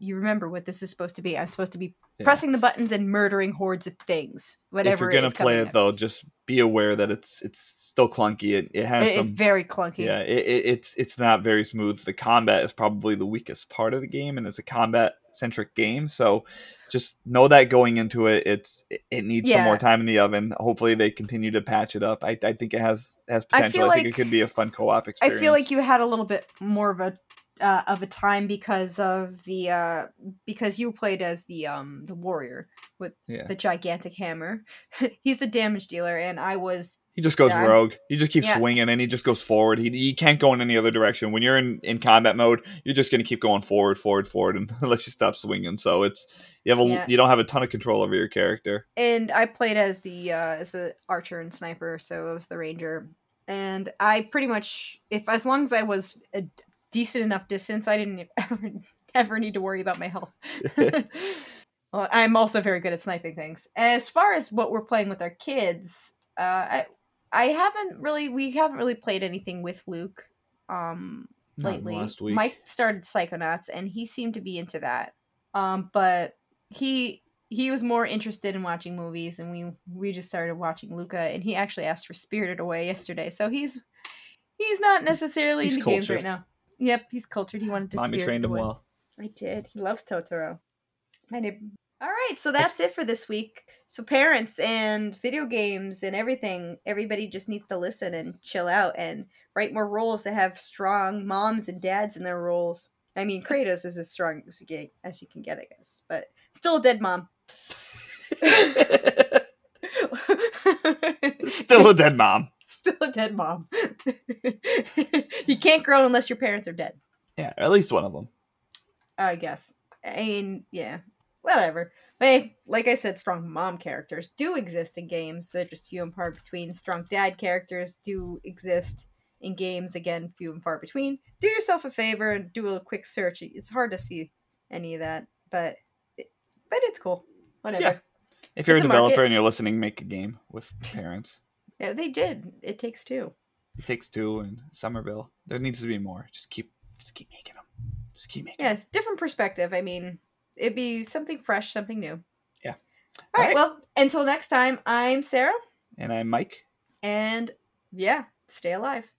you remember what this is supposed to be. I'm supposed to be yeah. pressing the buttons and murdering hordes of things. Whatever. If you're going to play it, though, just be aware that it's it's still clunky. It it has. It some, is very clunky. Yeah, it, it, it's it's not very smooth. The combat is probably the weakest part of the game, and it's a combat-centric game. So just know that going into it, it's it, it needs yeah. some more time in the oven. Hopefully, they continue to patch it up. I, I think it has has potential. I, I like, think it could be a fun co-op experience. I feel like you had a little bit more of a uh, of a time because of the uh, because you played as the um the warrior with yeah. the gigantic hammer. He's the damage dealer, and I was. He just goes yeah. rogue. He just keeps yeah. swinging, and he just goes forward. He he can't go in any other direction. When you're in, in combat mode, you're just going to keep going forward, forward, forward, and unless you stop swinging. So it's you have a yeah. you don't have a ton of control over your character. And I played as the uh, as the archer and sniper, so I was the ranger. And I pretty much, if as long as I was a decent enough distance, I didn't ever ever need to worry about my health. Well, I'm also very good at sniping things. As far as what we're playing with our kids, uh, I. I haven't really, we haven't really played anything with Luke um, lately. Last week. Mike started Psychonauts, and he seemed to be into that. Um, but he, he was more interested in watching movies, and we we just started watching Luca, and he actually asked for Spirited Away yesterday. So he's he's not necessarily he's in the cultured. games right now. Yep, he's cultured. He wanted to Mommy Spirited trained him away. well. I did. He loves Totoro. I did. All right, so that's it for this week. So parents and video games and everything, everybody just needs to listen and chill out and write more roles that have strong moms and dads in their roles. I mean, Kratos is as strong as you can get, I guess, but still a dead mom. Still a dead mom. Still a dead mom. You can't grow unless your parents are dead. Yeah, or at least one of them. I guess. I mean, yeah. Whatever. But hey, like I said, strong mom characters do exist in games. They're just few and far between. Strong dad characters do exist in games. Again, few and far between. Do yourself a favor and do a quick search. It's hard to see any of that, but it, but it's cool. Whatever. Yeah. If you're it's a developer market. and you're listening, make a game with parents. Yeah, they did. It Takes Two. It Takes Two and Somerville. There needs to be more. Just keep, just keep making them. Just keep making. Yeah, them. Different perspective. I mean. It'd be something fresh, something new. Yeah. All right, right. Well, until next time, I'm Sarah. And I'm Mike. And yeah, stay alive.